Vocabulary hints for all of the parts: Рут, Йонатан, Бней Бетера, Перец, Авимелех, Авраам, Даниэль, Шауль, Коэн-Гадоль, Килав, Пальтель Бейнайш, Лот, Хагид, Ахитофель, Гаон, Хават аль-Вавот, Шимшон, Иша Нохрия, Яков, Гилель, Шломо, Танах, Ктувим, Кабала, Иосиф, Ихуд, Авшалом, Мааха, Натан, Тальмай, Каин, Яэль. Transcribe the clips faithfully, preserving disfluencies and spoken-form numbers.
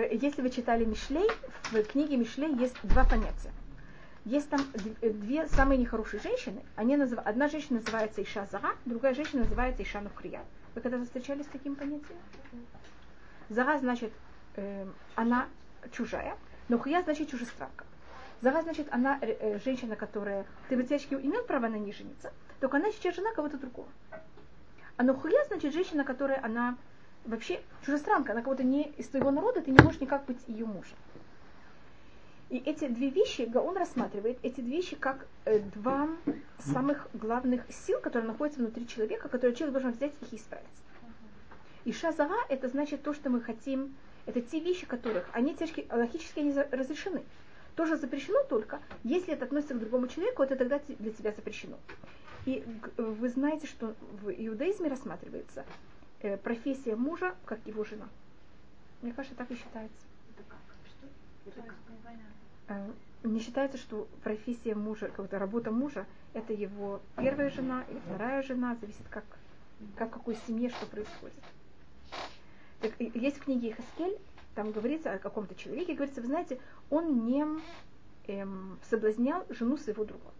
если вы читали Мишлей, в книге Мишлей есть два понятия. Есть там две самые нехорошие женщины. Они назыв... Одна женщина называется Иша Зага, другая женщина называется Иша Нохрия. Вы когда-то встречались с таким понятием? Зага значит, э, она чужая. Нохрия значит чужестранка. Зага значит, она э, женщина, которая, ты бы имел право на ней жениться, только она сейчас жена кого-то другого. А Нохрия значит женщина, которая она вообще чужестранка, она кого-то не из твоего народа, ты не можешь никак быть ее мужем. И эти две вещи, Гаон рассматривает эти две вещи как э, два самых главных сил, которые находятся внутри человека, которые человек должен взять их и исправить. Иша Зара – это значит то, что мы хотим, это те вещи, которых, они тяжкие, логически они разрешены. Тоже запрещено только, если это относится к другому человеку, это тогда для тебя запрещено. И вы знаете, что в иудаизме рассматривается э, профессия мужа, как его жена. Мне кажется, так и считается. Это как? Что? Это как? Не считается, что профессия мужа, какая-то работа мужа, это его первая жена и вторая жена, зависит как, как в какой семье что происходит. Так, есть в книге Хаскель, там говорится о каком-то человеке, говорится, вы знаете, он не эм, соблазнял жену своего друга.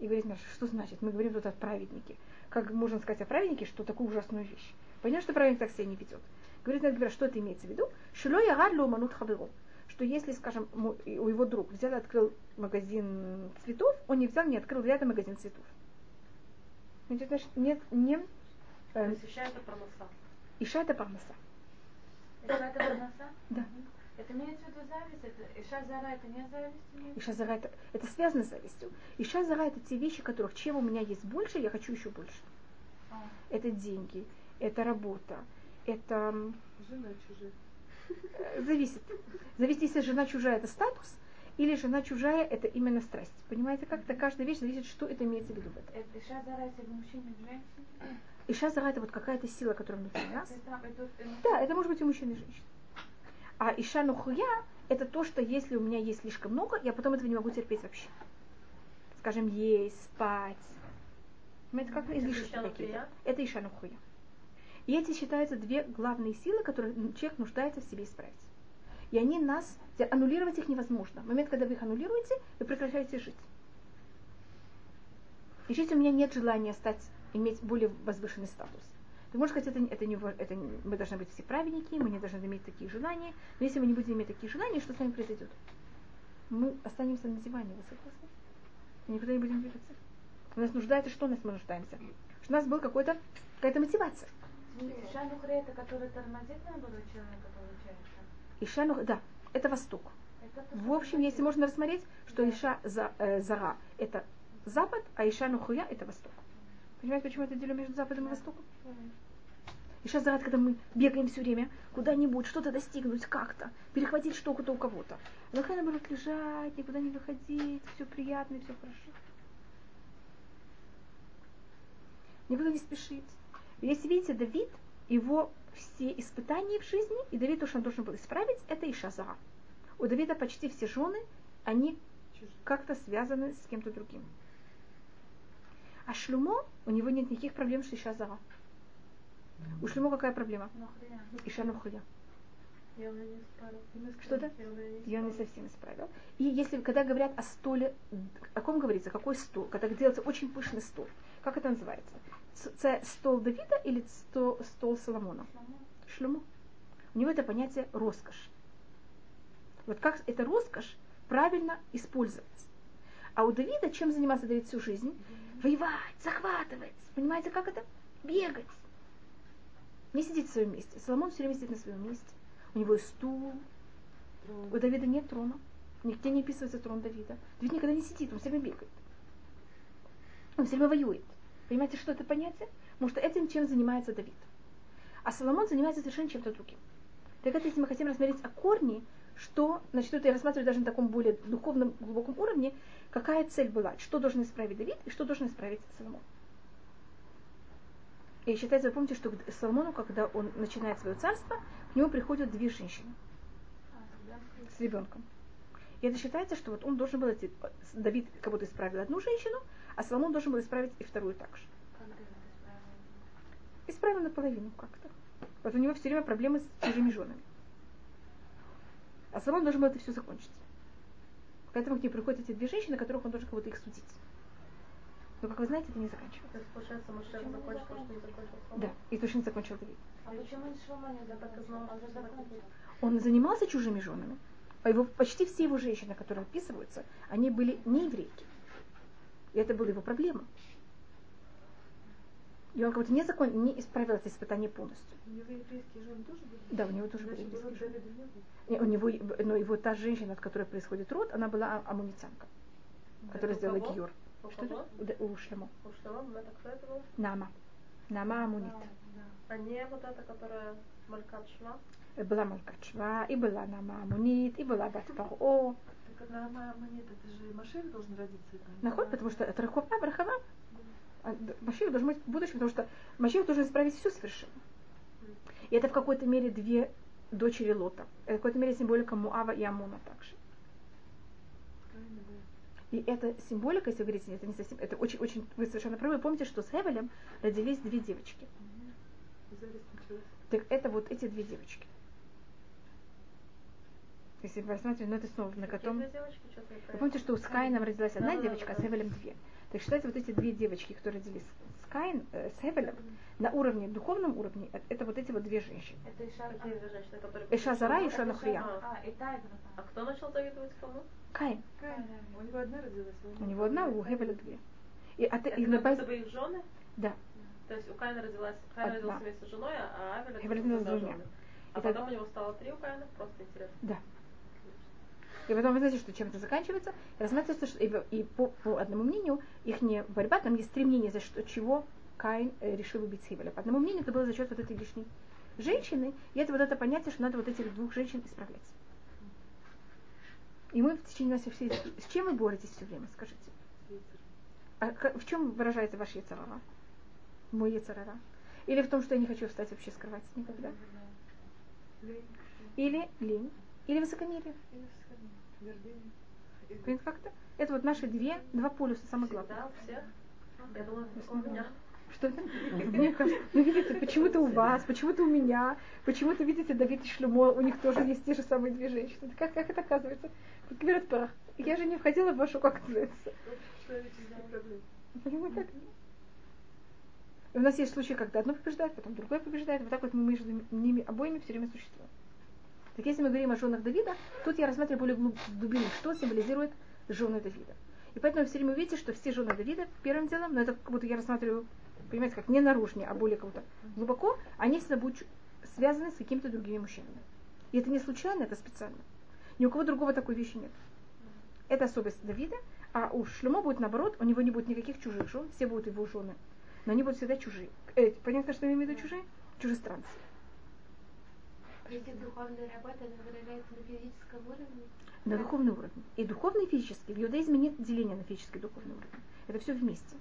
И говорит, что значит, мы говорим тут о праведнике. Как можно сказать о праведнике, что такую ужасную вещь? Понятно, что праведник так себя не ведет. Говорит, говорят, что это имеется в виду? Шилой агадлю манут хаверу. Что если, скажем, у его друг взял и открыл магазин цветов, он не взял, не открыл рядом магазин цветов. Значит, нет, не... То есть Иша это парноса. Иша это парноса. Иша это парноса? Да. Это имеется в виду зависть? Это... Иша зара это не зависть? Иша зара это... это связано с завистью. Иша зара это те вещи, которых чем у меня есть больше, я хочу еще больше. А. Это деньги, это работа, это... Жена чужая. Зависит. Зависит, если жена чужая, это статус, или жена чужая, это именно страсть. Понимаете, как-то каждая вещь зависит, что это имеется в виду. Это Иша Зара, это мужчина и женщина? Иша Зара, это вот какая-то сила, которая внутри нас. Это, это, это... Да, это может быть и мужчина, и женщина. А Иша Нохрия, это то, что если у меня есть слишком много, я потом этого не могу терпеть вообще. Скажем, есть, спать. Понимаете, как излишки какие-то. Это Иша Нохрия. И эти считаются две главные силы, которые человек нуждается в себе исправить. И они нас... Аннулировать их невозможно. В момент, когда вы их аннулируете, вы прекращаете жить. И если у меня нет желания стать, иметь более возвышенный статус. Ты можешь сказать, это, это не, это не, мы должны быть все праведники, мы не должны иметь такие желания. Но если мы не будем иметь такие желания, что с нами произойдет? Мы останемся на диване, вы согласны? Мы никуда не будем двигаться. У нас нуждается, что у нас мы нуждаемся? Что у нас была какая-то мотивация. Иша Нохрия, это который тормозит наоборот человека, получается? Иша Нохрия, да, это Восток. Это в общем, если это можно рассмотреть, что да. Иша за, э, Зара – это Запад, а Иша Нохрия – это Восток. Понимаете, почему это делю между Западом да. и Востоком? Да. Иша Зара – это когда мы бегаем все время куда-нибудь, что-то достигнуть как-то, перехватить что-то у кого-то. А Нохрия, наоборот, лежать, никуда не выходить, все приятно, все хорошо. Никуда не спешить. Если видите, Давид, его все испытания в жизни, и Давид, то, что он должен был исправить, это Иша Зара. У Давида почти все жены, они как-то связаны с кем-то другим. А Шломо, у него нет никаких проблем, что Иша Зара. У Шломо какая проблема? Иша Нохрия. Что-то? Я не совсем исправил. И если, когда говорят о столе, о ком говорится, какой стол, когда делается очень пышный стол, как это называется? Це стол Давида или сто, стол Соломона? Шломо. У него это понятие роскошь. Вот как эта роскошь правильно использовать. А у Давида чем занимался Давид всю жизнь? Воевать, захватывать. Понимаете, как это? Бегать. Не сидеть в своем месте. Соломон все время сидит на своем месте. У него есть стул. У Давида нет трона. Нигде не описывается трон Давида. Давид никогда не сидит, он все время бегает. Он все время воюет. Понимаете, что это понятие? Потому что этим чем занимается Давид. А Соломон занимается совершенно чем-то другим. Так это, если мы хотим рассмотреть о корне, что, значит, это я рассматриваю даже на таком более духовном, глубоком уровне, какая цель была, что должен исправить Давид и что должен исправить Соломон. И считается, вы помните, что к Соломону, когда он начинает свое царство, к нему приходят две женщины с ребенком. И это считается, что вот он должен был, Давид как будто исправил одну женщину, а Соломон должен был исправить и вторую также. Исправил наполовину как-то. Вот у него все время проблемы с чужими женами. А Соломон должен был это все закончить. К этому к ним приходят эти две женщины, которых он должен кого-то их судить. Но, как вы знаете, это не заканчивается. То есть, получается, Моше закончил, потому что не закончил Соломон? Да, и точно не закончил Давид. А почему Соломон не закончил? Он занимался чужими женами. Его, почти все его женщины, которые описываются, они были не еврейки. И это была его проблема. И он как будто не, закон, не исправил это испытание полностью. У него еврейские жены тоже были? Да, у него тоже Даже были еврейские жены. Нет, у него, но его та женщина, от которой происходит род, она была амунитянка, да, которая сделала гиюр. Что это? Да, у Шломо. У Шломо, но это кто это был? Нама. Нама Амунит. А, да. А не вот эта, которая Малькат Шва? Была Малькат Шва, и была Нама Амунит, и была Бат Паро. Так Нама Амунит, это же Машех должен родиться. Находит, потому что это Рахова, Рахова. Машех должен быть в будущем, потому что Машех должен исправить все совершенно. И это в какой-то мере две дочери Лота. Это в какой-то мере символика Муава и Амона также. И эта символика, если вы говорите, это не совсем, это очень-очень, вы совершенно правы. Помните, что с Эвелем родились две девочки. Mm-hmm. Так это вот эти две девочки. Если вы посмотрите, ну это снова на котом. Вы помните, что с Каином родилась одна no, девочка, no, no, no. а с Эвелем две. Так считайте, вот эти две девочки, которые родились с Каин, э, с Эвелем, mm-hmm. на уровне, духовном уровне, это вот эти вот две женщины. Это Иша, а, две женщины, которые... Иша Зара и Иша Нохрия. А, и та, и та. А кто начал завидовать кому? Каин. Каин. У него одна родилась. У него одна, у Эвеля две. И, а ты, это и как баз... бы их жены? Да. То есть у Каина родилась, Каин родился вместе с женой, а Эвеля родилась с женой. А потом у него стало три у Каина, просто интересно. Да. И потом вы знаете, что чем это заканчивается, рассматривается, что и, и по, по одному мнению, их не борьба, там есть три мнения, за что, чего Каин э, решил убить Эвеля. По одному мнению, это было за счет вот этой лишней женщины, и это вот это понятие, что надо вот этих двух женщин исправлять. И мы в течение нашей всей... С чем вы боретесь все время, скажите? А в чем выражается ваш яцерара? Мой яцерара? Или в том, что я не хочу встать вообще с кровати никогда? Или лень? Или высокомерие? Или высокомерие. Гордыня. Как-то? Это вот наши две, два полюса, самое главное. Всегда, всех. Я думала, у меня. Что это? Мне кажется, ну видите, почему-то у вас, почему-то у меня, почему-то, видите, Давид и Шломо, у них тоже есть те же самые две женщины. Как, как это оказывается? Говорят, пора. Я же не входила в вашу, как называется. Понимаете, как? У нас есть случаи, когда одно побеждает, потом другое побеждает. Вот так вот мы между ними обоими все время существуем. Так если мы говорим о женах Давида, тут я рассматриваю более глубину, что символизирует жены Давида. И поэтому все время видите, что все жены Давида, первым делом, но это как будто я рассматриваю, понимаете, как не наружнее, а более как будто глубоко, они всегда будут связаны с какими-то другими мужчинами. И это не случайно, это специально. Ни у кого другого такой вещи нет. Это особенность Давида, а у Шломо будет наоборот, у него не будет никаких чужих жен, все будут его жены, но они будут всегда чужие. Э, понятно, что я имею в виду чужие? Чужестранцы. Если духовная работа, она выражается на физическом уровне? На духовном уровне. И духовный, и физический. В иудаизме нет деления на физический и духовный уровень. Это все вместе.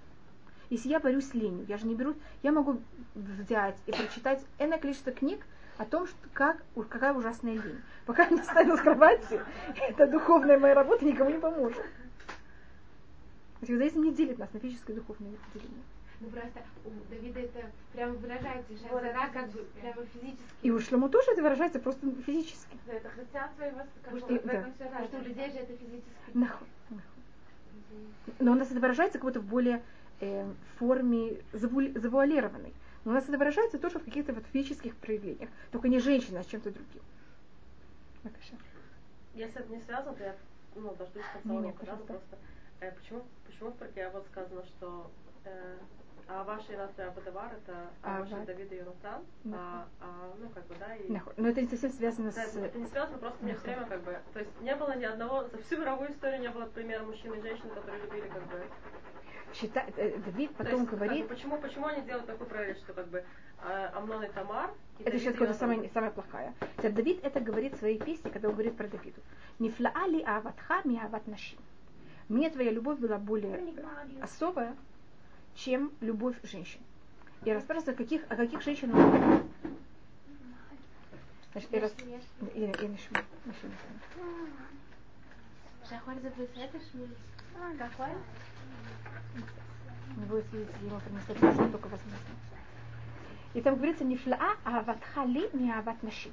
Если я борюсь с ленью, я же не беру... Я могу взять и прочитать энное количество книг о том, что как, какая ужасная лень. Пока я не встану с кровати, эта духовная моя работа никому не поможет. Иудаизм не делит нас на физическое и духовное деление. Ну просто у Давида это прямо выражается, Шазара как бы прямо физически. И у Шломо тоже это выражается просто физически. Да, это христианство и воскорбство, в этом все разное. Потому что у людей же это физически. Нахуй. Но у нас это выражается как будто в более э, форме заву- завуалированной. Но у нас это выражается тоже в каких-то вот физических проявлениях. Только не женщина, а с чем-то другим. Наташа. Если это не связано, то я ну, дождусь конца урока. Да, просто, э, почему, почему в парке вот сказано, что... Э, А ваши Ната Абадавар, это а ваши Давид и Йонатан, а, а, ну как бы, да, и... Но это не совсем связано да, с... Это не связано, просто мне все время как бы... То есть не было ни одного, за всю мировую историю не было примера мужчин и женщин, которые любили как бы... Считай, Давид потом есть, говорит... Как, почему, почему они делают такую параллель, что как бы Амнон и Тамар... И это еще какая-то самая, самая плохая. Хотя Давид это говорит в своей песне, когда он говорит про Давиду. «Нифлаа ли аватха ми ават нашим». «Мне твоя любовь была более особая, чем любовь женщин». Я расспрашиваю, каких, о каких женщин он говорит. Значит, я рас... Я, я не шму. Шахоль забросает и шму. Шахоль? Не будет видеть, ему принесли, что только возможно. И там говорится, не флаа, а аватха ли, не ават наши.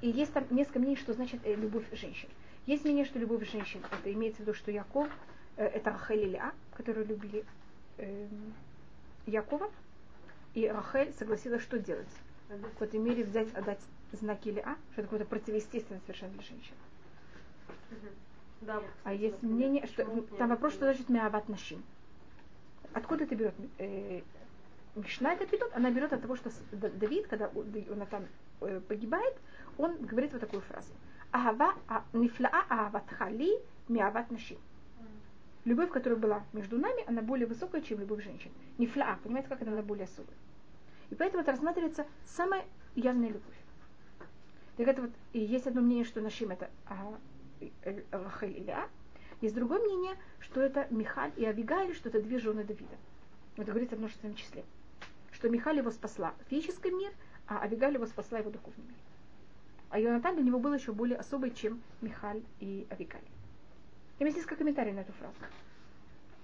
И есть там несколько мнений, что значит э, любовь женщин. Есть мнение, что любовь женщин, это имеется в виду, что Яков, э, это Рахель и Ля, которые любили э, Якова, и Рахель согласилась, что делать. В какой-то мере взять, отдать знаки Ля, что это какое-то противоестественное совершенно для женщин. Да, вот, кстати, а есть вот, мнение, что там вопрос, что значит миават нашим. Откуда это берет? Э, Мишна это берет, она берет от того, что Давид, когда Йонатан погибает, он говорит вот такую фразу: Ахава, а, нифлаа ахават хали миават нашим. Любовь, которая была между нами, она более высокая, чем любовь женщин. Нифлаа, понимаете, как она более особая. И поэтому это рассматривается самая явная любовь. Так это вот, и есть одно мнение, что нашим это а, Рахель и Леа. Есть другое мнение, что это Михаль и Авигаиль, что это две жены Давида. Это говорится в множественном числе. Что Михаль его спасла физический мир, а Авигаиль его спасла его духовный мир. А Йонатан для него был еще более особый, чем Михаль и Авигаиль. И у меня есть комментарий на эту фразу.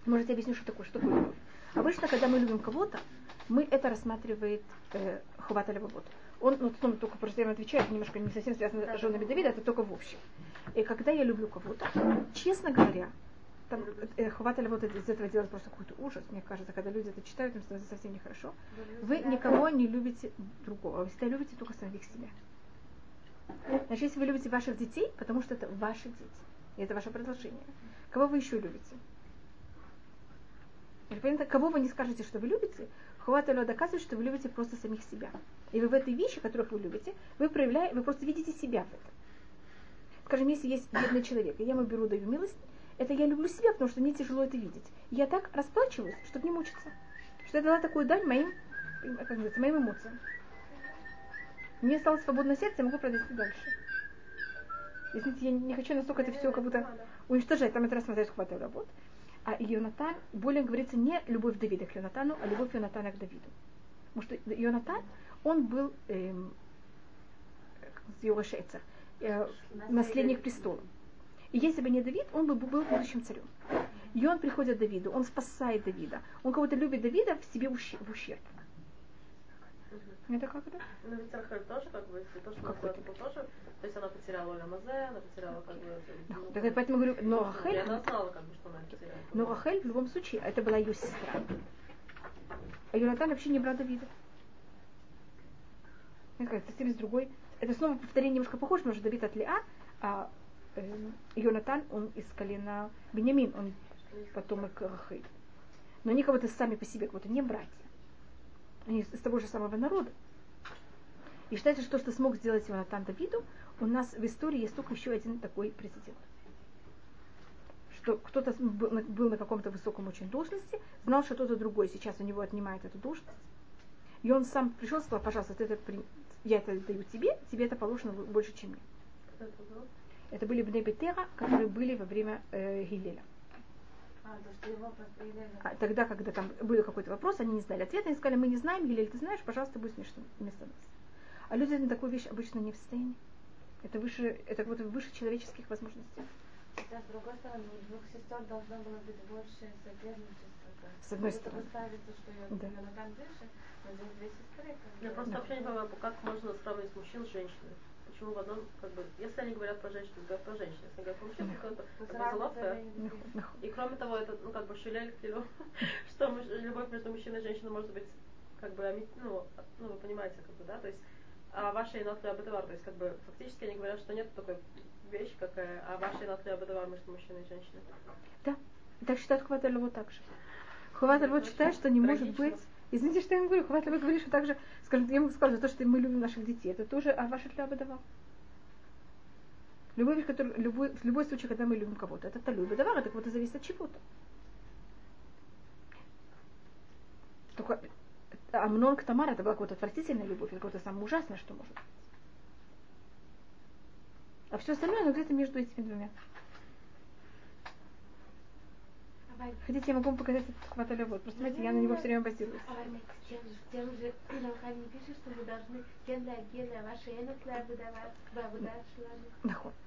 Может, я объясню, что такое, что такое любовь. Обычно, когда мы любим кого-то, мы это рассматривает э, Хават аль-Вавот. Он, ну, он только просто я отвечает, немножко не совсем связано с женами Давида, это только в общем. И когда я люблю кого-то, честно говоря, там, э, Хават аль-Вавот из этого делает просто какой-то ужас, мне кажется, когда люди это читают, им становится совсем нехорошо. Вы никого не любите другого, вы всегда любите только самих себя. Значит, если вы любите ваших детей, потому что это ваши дети, и это ваше продолжение. Кого вы еще любите? Кого вы не скажете, что вы любите, Хават аль-Вавот доказывает, что вы любите просто самих себя. И вы в этой вещи, которых вы любите, вы проявляете, вы просто видите себя в этом. Скажем, если есть бедный человек, и я ему беру, даю милость, это я люблю себя, потому что мне тяжело это видеть. Я так расплачиваюсь, чтобы не мучиться. Что я дала такую дань моим, как называется, моим эмоциям. Мне стало свободное сердце, я могу продвигаться дальше. Извините, я не хочу настолько это все как будто уничтожать, там это рассмотреть Хават аль-Вавот. А Йонатан, более говорится, не любовь Давида к Йонатану, а любовь Йонатана к Давиду. Потому что Йонатан, он был эм, Йоашеца, э, наследник престола. И если бы не Давид, он бы был будущим царем. И он приходит к Давиду, он спасает Давида. Он кого-то любит Давида в себе ущерб, в ущерб. Это как это? Ну ведь Рахель тоже, как бы, если то, что она -то. Тоже, то есть она потеряла Ламазе, она потеряла как бы... Да, ну, так, поэтому говорю, но Рахель... Она знала, как бы, что она потеряла. Но Рахель в любом случае, это была ее сестра. А Йонатан вообще не брат Давида. Это как, совсем с другой... Это снова повторение немножко похоже, потому что Давид от Леа, а э, Йонатан, он из колена Беньямин, он потомок Рахель. Но они как будто сами по себе, как будто не братья. Они из того же самого народа. И считается, что то, что смог сделать Йонатан Давиду, у нас в истории есть только еще один такой прецедент. Что кто-то был на каком-то высоком очень должности, знал, что кто-то другой сейчас у него отнимает эту должность. И он сам пришел и сказал: пожалуйста, ты это при... я это даю тебе, тебе это положено больше, чем мне. Кто это был? Это были Бней Бетера, которые были во время э, Гилеля. А, то, его а, тогда, когда там был какой-то вопрос, они не знали ответа, они сказали: мы не знаем, Гилель, ты знаешь, пожалуйста, будь вместо нас. А люди на такую вещь обычно не в состоянии. Это выше, это вот выше человеческих возможностей. Хотя, с другой стороны, у двух сестер должно было быть больше соперничества. Да? С одной как стороны. Ставится, что ее, да. Ее на дальше, но здесь две сестры. Я просто да. вообще не понимаю, как можно сравнивать мужчин с женщиной. Почему в одном, как бы, если они говорят про женщин, то говорят про женщин, если они говорят про мужчин, то это безоловка. И кроме того, это, ну, как бы, шиляль килю, что муж, любовь между мужчиной и женщиной может быть, как бы, ну, ну вы понимаете, как бы, да, то есть, а ваши инатли абетовар, то есть, как бы, фактически они говорят, что нет такой вещи, как а ваши инатли абетовар между мужчиной и женщиной. Да, так считают Хават аль-Вавот так же. Хават аль-Вавот считает, что не может быть. Извините, что я им говорю, хватит, вы говорите, что также, скажем, я ему скажу, за то, что мы любим наших детей, это тоже а ваша тляба давал. Любой, любой, любой случай, когда мы любим кого-то, это талюба давала, так вот это зависит от чего-то. Только Амнон к Тамар, это была какая-то отвратительная любовь, это какое-то самое ужасное, что может быть. А все остальное, оно где-то между этими двумя. Хотите, я могу вам показать этот Хават аль-Вавот. Просто, знаете, я на него все время базируюсь. Тем же Рамхаль не пишет, что мы должны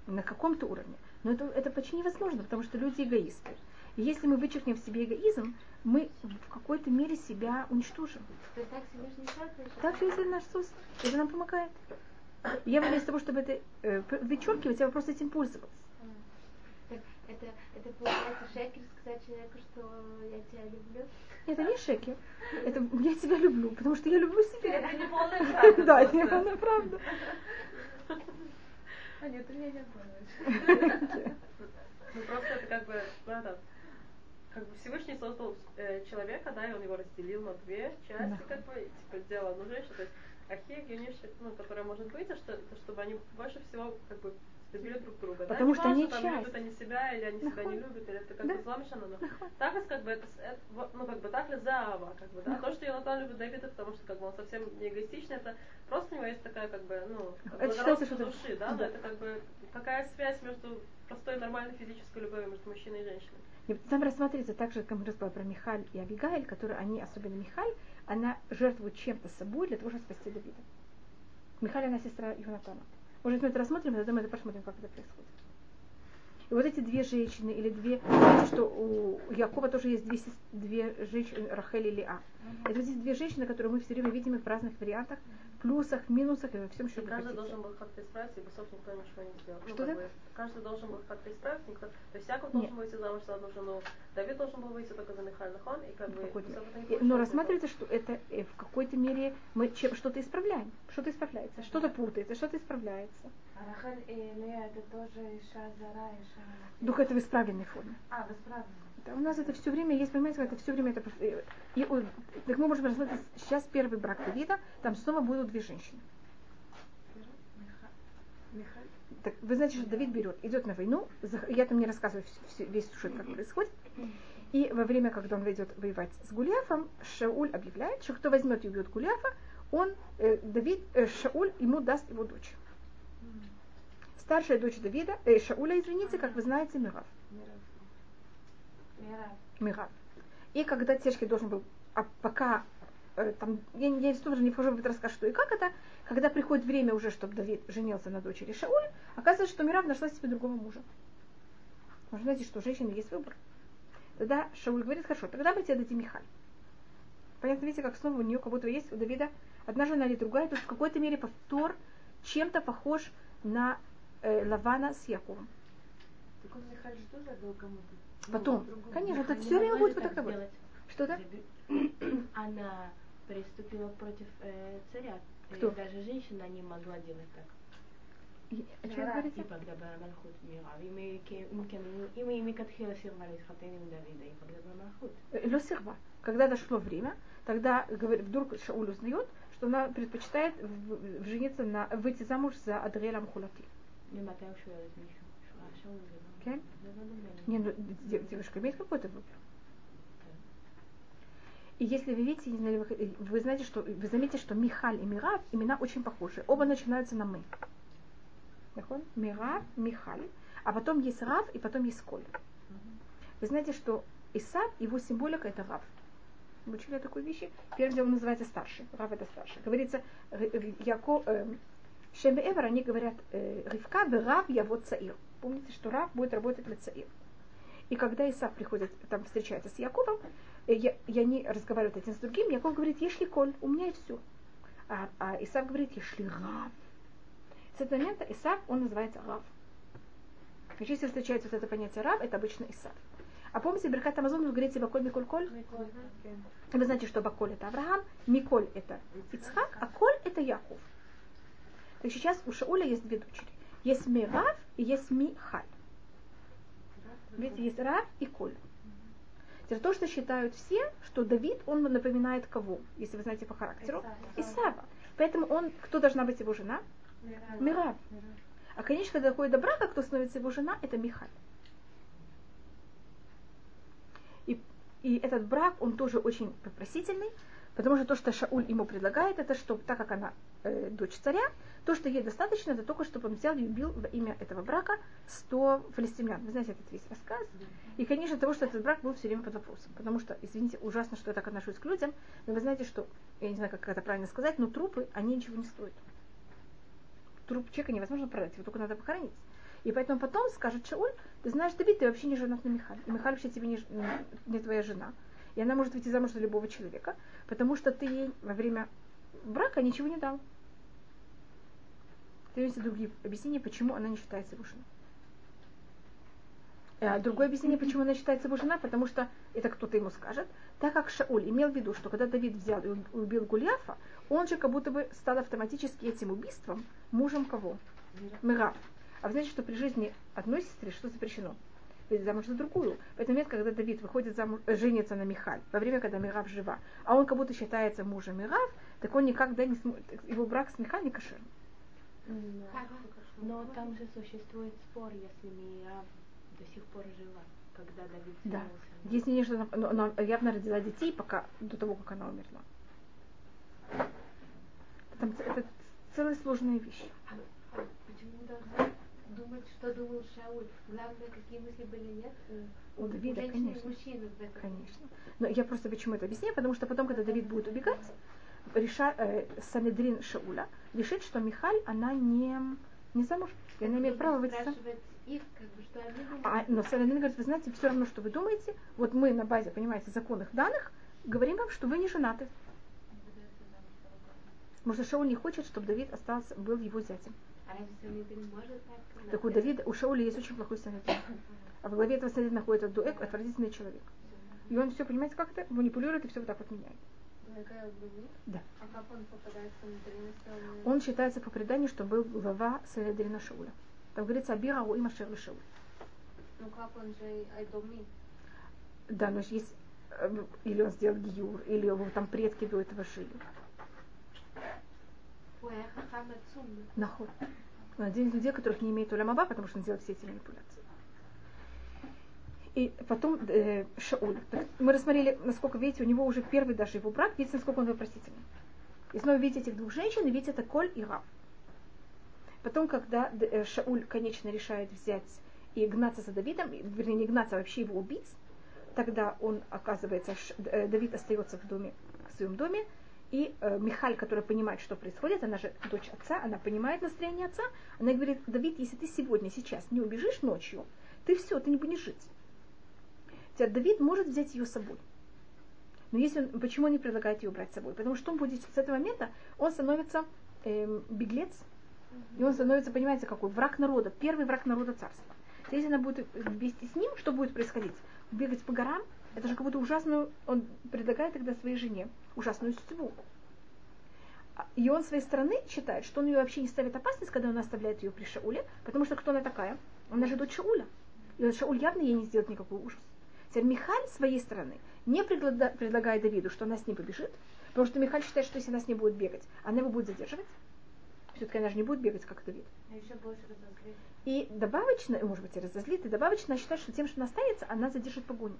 на каком-то уровне. Но это, это почти невозможно, потому что люди эгоисты. И если мы вычеркнем в себе эгоизм, мы в какой-то мере себя уничтожим. То есть так Всевышний шаг? Так же, если наш Иисус, это нам помогает. Я вместо того, чтобы это э, вычеркивать, я бы просто этим пользовалась. А, так это, это получается шекер сказать человеку, что я тебя люблю? Это не шекер. Это я тебя люблю, потому что я люблю себя. Это не полная правда. Да, это не полная правда. А нет, у меня нет полная. Ну просто это как бы, надо... Как бы Всевышний создал э, человека, да, и он его разделил на две части, да. Как бы, типа, сделал одну женщину, то есть Ахель, Юниша, ну, которая может быть, а что, это чтобы они больше всего, как бы, любили друг друга, потому да, что они часть. Любят они себя, или они себя не любят, или это как да. бы зламщина, но так, как бы, это, это, ну, как бы, так ли заава, как бы, да, то, что Йонатан любит Давида, потому что, как бы, он совсем не эгоистичный, это просто у него есть такая, как бы, ну, благородство души, да, да, но это, как бы, какая связь между простой, нормальной физической любовью между мужчиной и женщиной. Там рассматривается так же, как мы рассказали про Михаль и Авигаиль, которые они, особенно Михаль, она жертвует чем-то собой для того, чтобы спасти Давида. Михаль, она сестра Йонатана. Может, мы это рассмотрим, а потом мы это посмотрим, как это происходит. И вот эти две женщины, или две... Знаете, что у Якова тоже есть две, две женщины, Рахель и Лиа. Это вот здесь две женщины, которые мы все время видим в разных вариантах, плюсах, минусах и во всем, что вы хотите. Каждый должен был как-то исправиться, и по собственно никто ничего не сделал. Что ну, как бы, каждый должен был как-то исправиться, никто... То есть Яков должен выйти замуж за одну жену, Давид должен был выйти только за Михаль Нахон, и как ну, бы... И, но рассматривается, что это э, в какой-то мере мы чем, что-то исправляем, что-то исправляется, что-то путается, что-то исправляется. А Рахель и Лея это тоже Иша Зара, Иша... Только это в исправленной форме. А, в исправленной. Да, у нас это все время есть, понимаете, это все время это... И, о, так мы можем рассмотреть сейчас первый брак Давида, там снова будут две женщины. Так, вы знаете, что Давид берет, идет на войну, я там не рассказываю весь сюжет, как происходит, и во время, когда он идет воевать с Голиафом, Шауль объявляет, что кто возьмет и убьет Голиафа, он, э, Давид, э, Шауль ему даст его дочь. Старшая дочь Давида, э, Шауля, извините, как вы знаете, Мерав. Мерав. И когда Тешки должен был, а пока э, там, я, я тоже не вхожу в этот рассказ, что и как это, когда приходит время уже, чтобы Давид женился на дочери Шауль, оказывается, что Мерав нашла себе другого мужа. Вы знаете, что у женщины есть выбор. Тогда Шауль говорит, хорошо, тогда мы тебе дадим Михаль. Понятно, видите, как снова у нее как будто есть у Давида одна жена или другая, то есть в какой-то мере повтор чем-то похож на э, Лавана с Яковом. Так он Михаль что задал кому-то? Потом, ну, конечно, это все время будет вот так работать. Что-то? Она приступила против э, царя. Кто? И даже женщина не могла делать так. И, а что вы говорите? Лё сирва. Когда дошло время, тогда вдруг Шауль узнает, что она предпочитает жениться на, выйти замуж за Адриэля Мхулати. Okay. Не, ну, девушка имеет какой-то выбор. И если вы видите, вы знаете, что вы заметите, что Михаль и Мерав имена очень похожи. Оба начинаются на мы. Мерав, Михаль, а потом есть Рав и потом есть Коль. Вы знаете, что Исав, его символика это Рав. Вы учили такой вещи? Первым делом называется старший. Рав это старший. Говорится, Яко, э, Шем и Эвер, они говорят э, Ривка, Берав, Явод Цаир. Помните, что Рав будет работать для Цаир. И когда Исав приходит, там встречается с Яковом, я, я не разговариваю один с другим, Яков говорит, ешли коль, у меня и все. А, а Исав говорит, ешли Рав. С этого момента Исав, он называется Рав. Если встречается вот это понятие Рав, это обычно Исав. А помните, Беркат Амазон, вы говорите Баколь, Миколь, Коль? Миколь. Вы знаете, что Баколь это Авраам, Миколь это Ицхак, а Коль это Яков. То есть сейчас у Шауля есть две дочери. Есть Мерав и есть Михаль. Видите, есть Рав и Коль. Теперь то, что считают все, что Давид, он напоминает кого? Если вы знаете по характеру. Исава. Поэтому он, кто должна быть его жена? Мерав. А, конечно, когда доходит до брака, кто становится его жена, это Михаль. И, и этот брак, он тоже очень попросительный, потому что то, что Шауль ему предлагает, это что, так как она э, дочь царя, то, что ей достаточно, это только, чтобы он взял и убил во имя этого брака сто филистимлян. Вы знаете этот весь рассказ. И, конечно, того, что этот брак был все время под вопросом. Потому что, извините, ужасно, что я так отношусь к людям, но вы знаете, что, я не знаю, как это правильно сказать, но трупы, они ничего не стоят. Труп человека невозможно продать, его только надо похоронить. И поэтому потом скажет Шауль, ты знаешь, Давид, ты вообще не женат на Михаль. Михаль вообще тебе не, не твоя жена. И она может выйти замуж за любого человека, потому что ты ей во время брака ничего не дал. приведите другие объяснения, почему она не считается его женой. Другое объяснение, почему она считается его женой, потому что, это кто-то ему скажет, так как Шауль имел в виду, что когда Давид взял и убил Голиафа, он же как будто бы стал автоматически этим убийством мужем кого? Мерав. А вы знаете, что при жизни одной сестры что запрещено? Выйти замуж за другую. В этот момент, когда Давид выходит замуж, женится на Михаль, во время, когда Мерав жива, а он как будто считается мужем Мерав, так он никогда не сможет, его брак с Михаль не кошер. Но там же существует спор, если Мерав до сих пор жива, когда Давид да. женился. Да, если не что, но она явно родила детей пока, до того, как она умерла. Там, это целая сложная вещь. Почему должны думать, что думал Шауль? Главное, какие мысли были, нет? У, у Давида, у конечно. Мужчины, да, конечно. Но я просто почему это объясняю, потому что потом, когда Давид будет убегать, реша, э, Санхедрин Шауля решит, что Михаль, она не, не замуж, и она имеет право выйти замуж. Их, как бы, что они а, но Санхедрин говорит, вы знаете, все равно, что вы думаете, вот мы на базе, понимаете, законных данных, говорим вам, что вы не женаты. Может, Шауль не хочет, чтобы Давид остался, был его зятем. А может, так, так у Давида, у Шауля есть очень плохой Санхедрин. А во главе этого Санхедрина находится дуэк, отвратительный человек. И он все, понимаете, как это, манипулирует и все вот так вот меняет. Да. А как он попадает в Санхедрин? Он считается по преданию, что был глава Санхедрина Шауля. Там говорится Абира у има Шерли Шауль. Ну как он же Айдоми? Да, но есть, или он сделал гиюр, или его там предки до этого жили. Наход. Он один из людей, которых не имеет улямаба, потому что он делает все эти манипуляции. И потом э, Шауль. Так мы рассмотрели, насколько, видите, у него уже первый даже его брак, видите, насколько он вопросительный. И снова видите этих двух женщин, и видите, это Коль и Рав. Потом, когда э, Шауль, конечно, решает взять и гнаться за Давидом, вернее, не гнаться, а вообще его убить, тогда он, оказывается, Ш... э, Давид остается в доме, в своем доме, и э, Михаль, которая понимает, что происходит, она же дочь отца, она понимает настроение отца, она говорит, Давид, если ты сегодня, сейчас не убежишь ночью, ты все, ты не будешь жить. Тебя Давид может взять ее с собой. Но если он, почему он не предлагает ее брать с собой? Потому что он будет с этого момента, он становится э, беглец, и он становится, понимаете, какой? Враг народа, первый враг народа царства. Если она будет вместе с ним, что будет происходить? Бегать по горам? Это же как будто ужасную, он предлагает тогда своей жене ужасную судьбу. И он с своей стороны считает, что он ее вообще не ставит в опасность, когда он оставляет ее при Шауле, потому что кто она такая? Она же дочь Шауля. И Шауль явно ей не сделает никакой ужас. Теперь Михаль с своей стороны не предлагает Давиду, что она с ним побежит, потому что Михаль считает, что если она с ним будет бегать, она его будет задерживать. Все-таки она же не будет бегать, как Давид. И добавочно, может быть, и разозлит, и добавочно она считает, что тем, что она останется, она задержит погоню.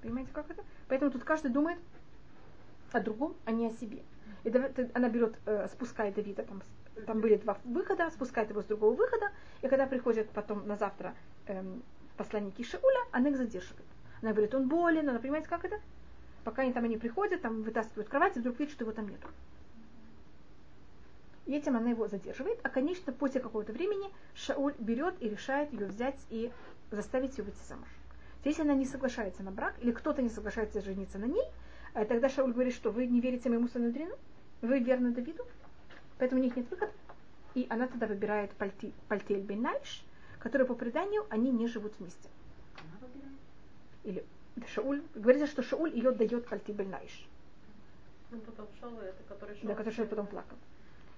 Понимаете, как это? Поэтому тут каждый думает о другом, а не о себе. И она берет, э, спускает Давида, там, там были два выхода, спускает его с другого выхода, и когда приходят потом на завтра э, посланники Шауля, она их задерживает. Она говорит, он болен, она, понимаете, как это? Пока они там они приходят, там вытаскивают кровать, и вдруг видят, что его там нет. И этим она его задерживает, а, конечно, после какого-то времени Шауль берет и решает ее взять и заставить ее выйти замуж. Если она не соглашается на брак, или кто-то не соглашается жениться на ней, тогда Шауль говорит, что вы не верите моему Санхедрину, вы верны Давиду, поэтому у них нет выхода. И она тогда выбирает Пальтель Бейнайш, которые по преданию, они не живут вместе. Она выбирает? Или Шауль, говорится, что Шауль ее дает Пальтель Бейнайш. Ну потом Шауль, это который Шауль. Да, который Шауль потом плакал.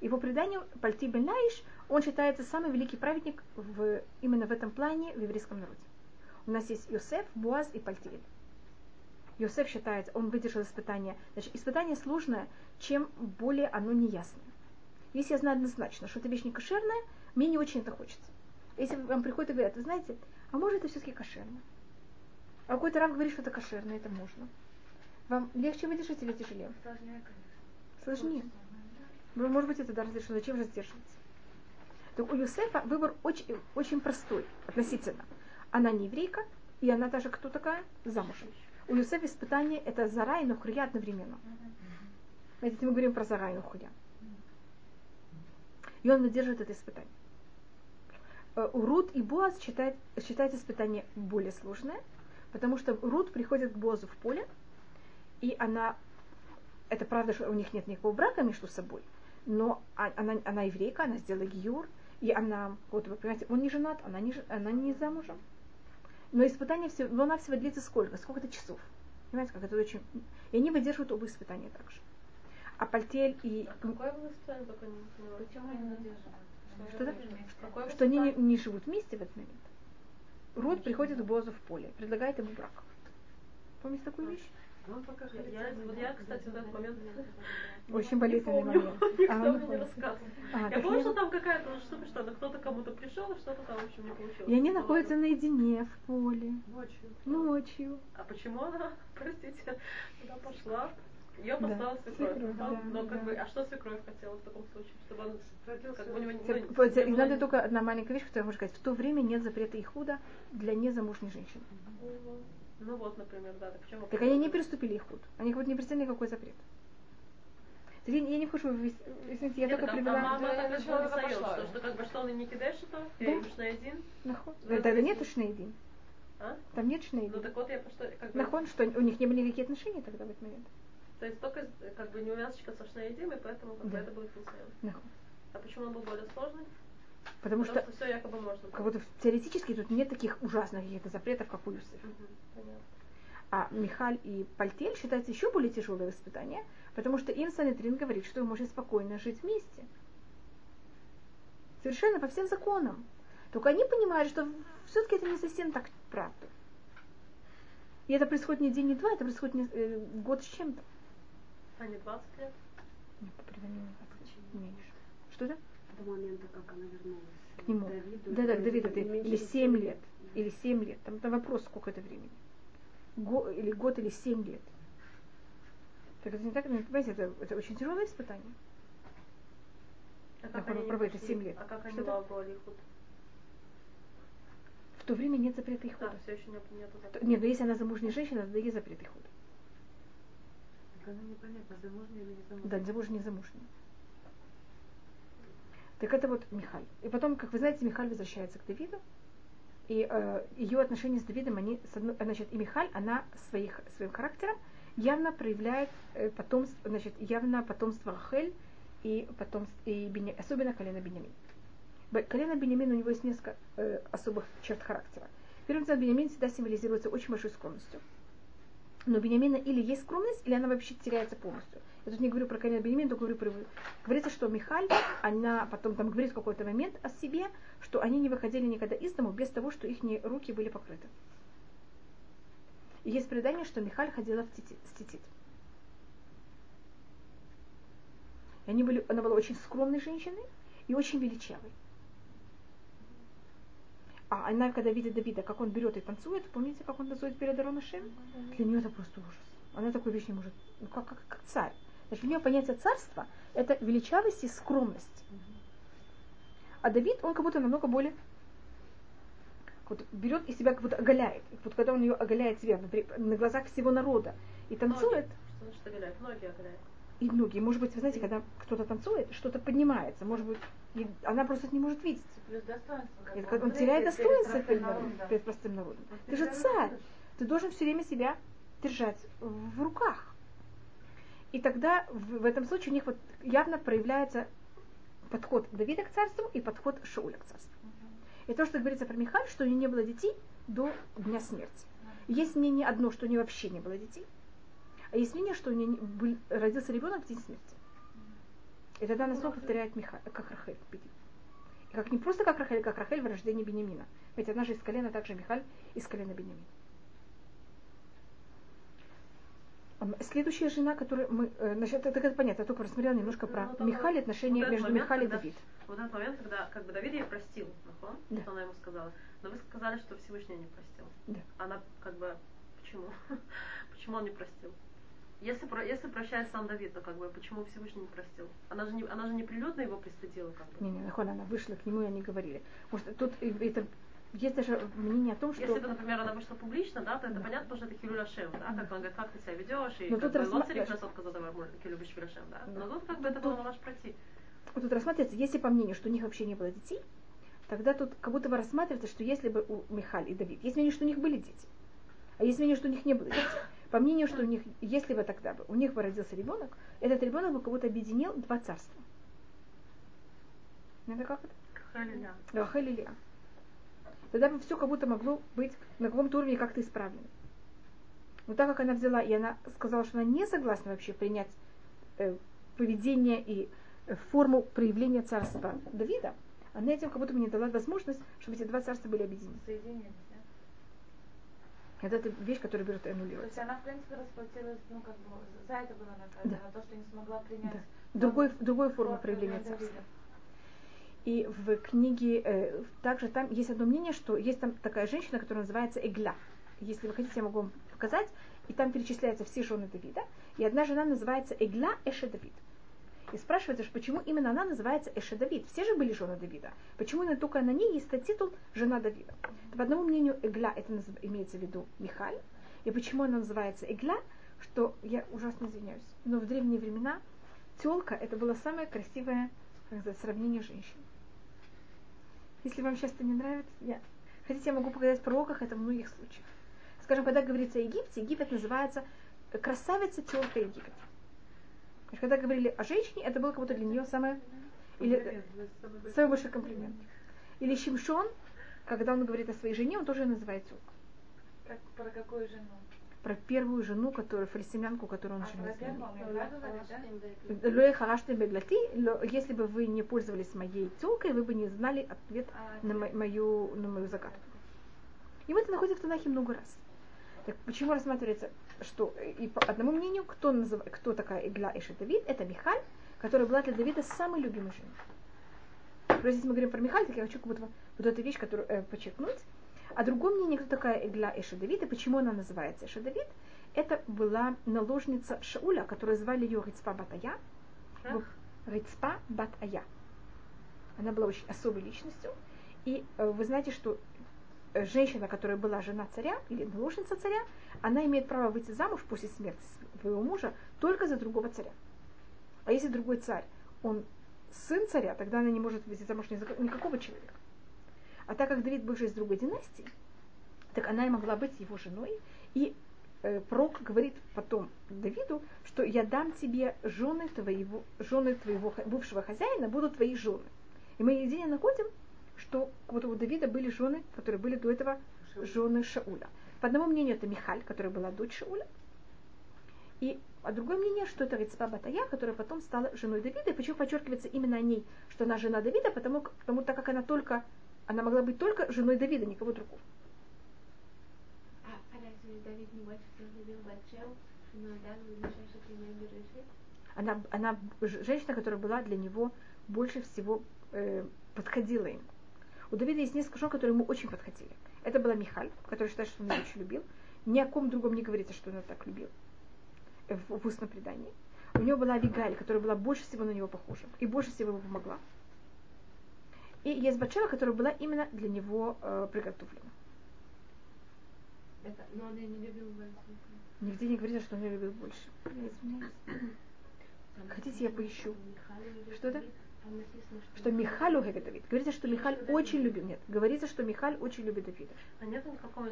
И по преданию Пальтель Бейнайш, он считается самый великий праведник в, именно в этом плане в еврейском народе. У нас есть Йосеф, Буаз и Пальтель. Йосеф считается, он выдержал испытание. Значит, испытание сложное, чем более оно неясное. Если я знаю однозначно, что это вещь не кошерная, мне не очень это хочется. Если вам приходят и говорят, вы знаете, а может это все-таки кошерно? А какой-то рав говорит, что это кошерно, это можно. Вам легче выдержать или тяжелее? Сложнее, конечно. Сложнее. Может быть, это даже разрешено. Зачем же сдерживаться? Так у Йосефа выбор очень, очень простой относительно. Она не еврейка, и она даже кто такая? Замужем. У Йосефа испытание это Зара и Нохрия одновременно. Знаете, мы говорим про Зара и Нохрия. И он выдерживает это испытание. У Рут и Боаз считает, считает испытание более сложное, потому что Рут приходит к Боазу в поле, и она, это правда, что у них нет никакого брака между собой, но она, она еврейка, она сделала гиюр, и она, вот вы понимаете, он не женат, она не, она не замужем. Но испытание всего-навсего длится сколько? Сколько-то часов. Понимаете, как это очень... И они выдерживают оба испытания также. А Пальтель и... А какое было испытание, только не поняла? Почему они выдерживают? Что, что, что они не, не живут вместе в этот момент. Рут приходит в Буазу в поле, предлагает ему брак. Помните такую вещь? Я, я, кстати, в этот момент очень болезненный момент. Никто мне не рассказывал. Я помню, что там какая-то штука, что кто-то кому-то пришел, и что-то там, в общем, не получилось. И они находятся наедине в поле. Ночью. Ночью. А почему она, простите, туда пошла? Ее послала свекровь. Но как бы, а что свекровь хотела в таком случае? Чтобы он, как бы, у него не... Надо только одна маленькая вещь, которую я могу сказать. В то время нет запрета Ихуда для незамужней женщины. Ну вот, например, да. Так, почему? Так они не переступили их худ. Они как будто не представили никакой запрет. Я, я не вхожу, вы, извините, я нет, только привела... А мама так начала союз, что как бы что он и не кидаешь, что ты идешь наедин? Да, нет уж наедин. А? Там нет уж наедин. Ну так вот я просто... Как бы... Нахон, что у них не были никакие отношения тогда в этот момент. То есть только как бы не увязочка со шнаедин, и поэтому как да. бы это был функционер. А почему он был более сложный? Потому, Потому что, что все якобы можно. Как будто теоретически тут нет таких ужасных каких-то запретов, как у Юсефа. Угу, а Михаль и Пальтель считаются еще более тяжелое испытание, потому что им Санхедрин говорит, что вы можете спокойно жить вместе. Совершенно по всем законам. Только они понимают, что все-таки это не совсем так правда. И это происходит не день, не два, это происходит не, э, год с чем-то. А не двадцать лет? Нет, по преданию меньше. Что это? До момента, как она вернулась к нему. Давиду, да, да, к Давиду. Или, или семь лет. лет. Да. Или семь лет. Там, там вопрос, сколько это времени. Го, или год, или семь лет. Так это не так, ну, понимаете, это, это очень тяжелое испытание. А как они правы, это семь лет. А как они лавровали Ихуд? В то время нет запрета Ихуда. Да, все еще нет, то, нет, но если она замужняя женщина, тогда есть запрет Ихуда. Так она непонятна, замужняя или не замужняя. Да, замужняя, не замужняя. Так это вот Михаль. И потом, как вы знаете, Михаль возвращается к Давиду, и э, ее отношения с Давидом, они, с одной, значит, и Михаль, она своих, своим характером явно проявляет э, потомство, значит, явно потомство Рахель и потомство, и Беня, особенно колено Беньямин. Колено Беньямин, у него есть несколько э, особых черт характера. Первым делом, Беньямин всегда символизируется очень большой скромностью. Но у Беньямина или есть скромность, или она вообще теряется полностью. Я тут не говорю про Коэна Беньямина, только говорю про... Говорится, что Михаль, она потом там говорит в какой-то момент о себе, что они не выходили никогда из дому без того, что их руки были покрыты. И есть предание, что Михаль ходила в тити, с титит. И они были, она была очень скромной женщиной и очень величавой. А она, когда видит Давида, как он берет и танцует, помните, как он танцует перед Аронашем? Mm-hmm. Для нее это просто ужас. Она такую вещь не может... Ну, как, как, как царь. Значит, у нее понятие царства – это величавость и скромность. Mm-hmm. А Давид, он как будто намного более... Вот, берет и себя как будто оголяет. Вот когда он ее оголяет себя на глазах всего народа и танцует... Ноги. Что значит оголяет? Ноги оголяет. И ноги. Может быть, вы знаете, когда кто-то танцует, что-то поднимается. Может быть, она просто это не может видеть. Плюс достоинство. Это, он, он теряет достоинство перед, народом, да. перед простым народом. Вот ты же царь. Можешь. Ты должен все время себя держать в руках. И тогда в, в этом случае у них вот явно проявляется подход Давида к царству и подход Шауля к царству. Угу. И то, что говорится про Михаль, что у нее не было детей до дня смерти. Угу. Есть мнение одно, что у нее вообще не было детей. А есть мнение, что у нее был, родился ребенок в день смерти. И тогда она снова повторяет Миха, как Рахель. И как, не просто как Рахель, как Рахель в рождении Беньямина. Ведь она же из колена, также Михаль из колена Беньямина. Следующая жена, которую мы... Значит, это, это понятно, я только рассмотрела немножко про ну, Михаль, вот, отношения вот между Михаль и Давид. Вот этот момент, когда как бы Давид ей простил, нахон, да. что она ему сказала. Но вы сказали, что Всевышний не простил. Да. Она как бы... Почему? Почему он не простил? Если, про, если прощает сам Давид, то как бы почему Всевышний не простил? Она же не, она же не прилюдно его пристыдила, как бы. Не, не, нахуй она вышла к нему и они говорили. Может, тут это есть даже мнение о том, что. Если, это, например, она вышла публично, да, то это да. понятно, потому что это Хилюль Ашем, да, да. как он говорит, как ты себя ведешь, и как бы лоцари красотка задавай, ты любишь Ашем, да. да. Но тут как бы это было ваш пройти. Тут рассматривается, если по мнению, что у них вообще не было детей, тогда тут как будто бы рассматривается, что если бы у Михаль и Давид, есть мнение, что у них были дети, а есть мнение, что у них не было детей. По мнению, что у них, если бы тогда бы, у них бы родился ребенок, этот ребенок бы как будто объединил два царства. Это как это? Халиля. Да, халиля. Тогда бы все как будто могло быть на каком-то уровне как-то исправлено. Но так как она взяла, и она сказала, что она не согласна вообще принять э, поведение и э, форму проявления царства Давида, она этим как будто бы не дала возможность, чтобы эти два царства были объединены. Соединены, да? Это вещь, которая берет и аннулируется. То есть она, в принципе, расплатилась, ну, как бы, за это была наказана, да. За то, что не смогла принять... Да. Другой, другой формы проявления царства. И в книге, э, также там есть одно мнение, что есть там такая женщина, которая называется Эгла. Если вы хотите, я могу вам показать. И там перечисляются все жены Давида. И одна жена называется Эгла Эша Давид. И спрашивается, почему именно она называется Эша Давид. Все же были жены Давида. Почему именно только на ней есть титул «Жена Давида»? По одному мнению, Эгла, это имеется в виду Михаль. И почему она называется Эгла, что я ужасно извиняюсь, но в древние времена тёлка это было самое красивое сравнение женщин. Если вам сейчас это не нравится, я... хотите, я могу показать в пророках, это в многих случаях. Скажем, когда говорится о Египте, Египет называется красавица тёлка Египет. Когда говорили о женщине, это было как будто для нее самое, или, самый большой комплимент. Или Шимшон, когда он говорит о своей жене, он тоже называет тёлку. Как, про какую жену? Про первую жену, которую, фалестимянку, которую он а женился. Если бы вы не пользовались моей тёлкой, вы бы не знали ответ а, на, мо- мою, на мою загадку. И мы это находим в Танахе много раз. Так почему рассматривается, что и по одному мнению, кто, назыв... кто такая Эгла Эша Давид, это Михаль, которая была для Давида самой любимой женой. Просто если мы говорим про Михаль, так я хочу как будто вот эту вещь, которую э, подчеркнуть. А другое мнение, кто такая Эгла Эша Давид, и почему она называется Эша Давид, это была наложница Шауля, которую звали ее Рицпа Бат-Ая. Рицпа Бат-Ая. Она была очень особой личностью. И э, вы знаете, что женщина, которая была жена царя или наложница царя, она имеет право выйти замуж после смерти своего мужа только за другого царя. А если другой царь, он сын царя, тогда она не может выйти замуж ни за никакого человека. А так как Давид был же из другой династии, так она и могла быть его женой. И э, пророк говорит потом Давиду, что я дам тебе жены твоего, жены твоего бывшего хозяина, будут твои жены. И мы нигде не находим, что вот у Давида были жены, которые были до этого жены Шауля. По одному мнению, это Михаль, которая была дочь Шауля. И а другое мнение, что это Рицпа Бат-Ая, которая потом стала женой Давида. И почему подчеркивается именно о ней, что она жена Давида, потому, потому так как она только... Она могла быть только женой Давида, никого другого. А разве Давид не больше всех любил Батшеву, женой Дану, величайшей княгиней Рахель? Она, она женщина, которая была для него больше всего э, подходила ему. У Давида есть несколько жен, которые ему очень подходили. Это была Михаль, которая считает, что он ее очень любил. Ни о ком другом не говорится, что он так любил. В, в устном предании. У него была Авигаиль, которая была больше всего на него похожа. И больше всего ему помогла. И есть Батшева, которая была именно для него э, приготовлена. Это, но он ее не любил больше. Нигде не говорится, что он ее любил больше. Я извиняюсь. Хотите, я поищу. Что это? Что Михаль любит Давида. Говорится, что Михаль очень любит. Нет, говорится, что Михаль очень любит Давида.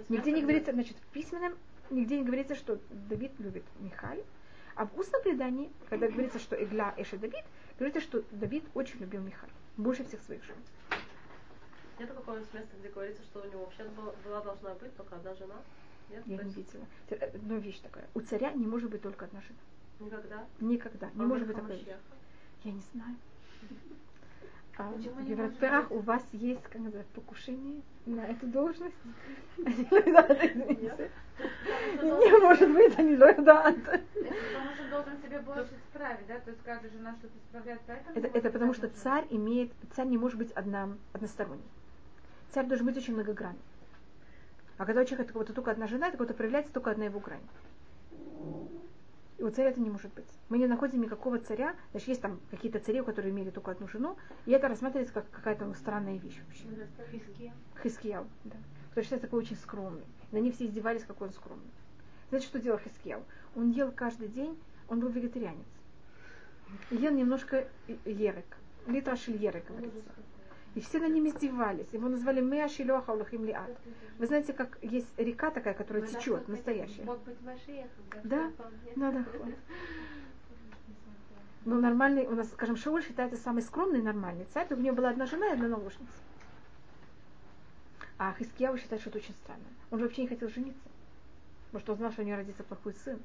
Нигде не говорится, значит, в письменном, нигде не говорится, что Давид любит Михаль. А в устном предании, когда говорится, что Эгла Эша Давид, говорится, что Давид очень любил Михаль. Больше всех своих жен. Нет какого-нибудь места, где говорится, что у него вообще была должна быть только одна жена? Нет? Я не видела. Но вещь такая. У царя не может быть только одна жена. Никогда? Никогда. Не может быть такой. Я не знаю. А в Европерах у вас есть, как называется, покушение на эту должность? Не может быть, они лоядат. Потому что должен себе больше справить, да? То есть каждая жена что-то справляет, поэтому... Это потому что царь имеет... Царь не может быть односторонний. Царь должен быть очень многогранным. А когда у человека только одна жена, это проявляется только одна его грань. И у царя это не может быть. Мы не находим никакого царя, значит, есть там какие-то цари, у которых имели только одну жену, и это рассматривается как какая-то странная вещь вообще. Хискиял. Хискиял, да. Кто считается такой очень скромный. На них все издевались, какой он скромный. Знаете, что делал Хаскель? Он ел каждый день, он был вегетарианец. Ел немножко ерек, литрашиль ерек, говорится. И все на ним издевались. Его назвали Меашилёха Улахим Лиат. Вы знаете, как есть река такая, которая мы течет, настоящая. Мог быть Машиахом, да? Да, надо. был нормальный, у нас, скажем, Шауль считается самый скромный нормальный царь, у нее была одна жена и одна наложница. А Хискияу считает, что это очень странно. Он же вообще не хотел жениться. Потому что он знал, что у нее родится плохой сын.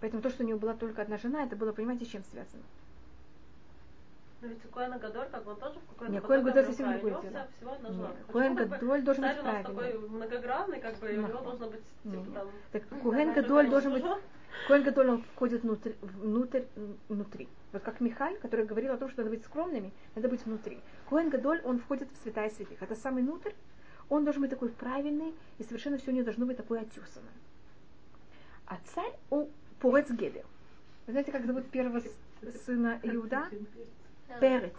Поэтому то, что у нее была только одна жена, это было, понимаете, с чем связано. Но ведь Коэн-Гадоль, как он тоже в какой-то... Нет, Коэн-Гадоль совсем другое дело. Коэн-Гадоль должен быть правильный. Царь у нас такой многогранный, как бы, его должно быть... Типа, там, так Коэн-Гадоль должен быть... Коэн-Гадоль, он входит внутрь, внутрь, внутри. Вот как Михаль, который говорил о том, что надо быть скромными, надо быть внутри. Коэн-Гадоль, он входит в святая святых. Это самый внутрь, он должен быть такой правильный, и совершенно все у него должно быть такое отесанное. А царь, он Порец-Гедер. Вы знаете, как зовут первого сына Иуда? Перец.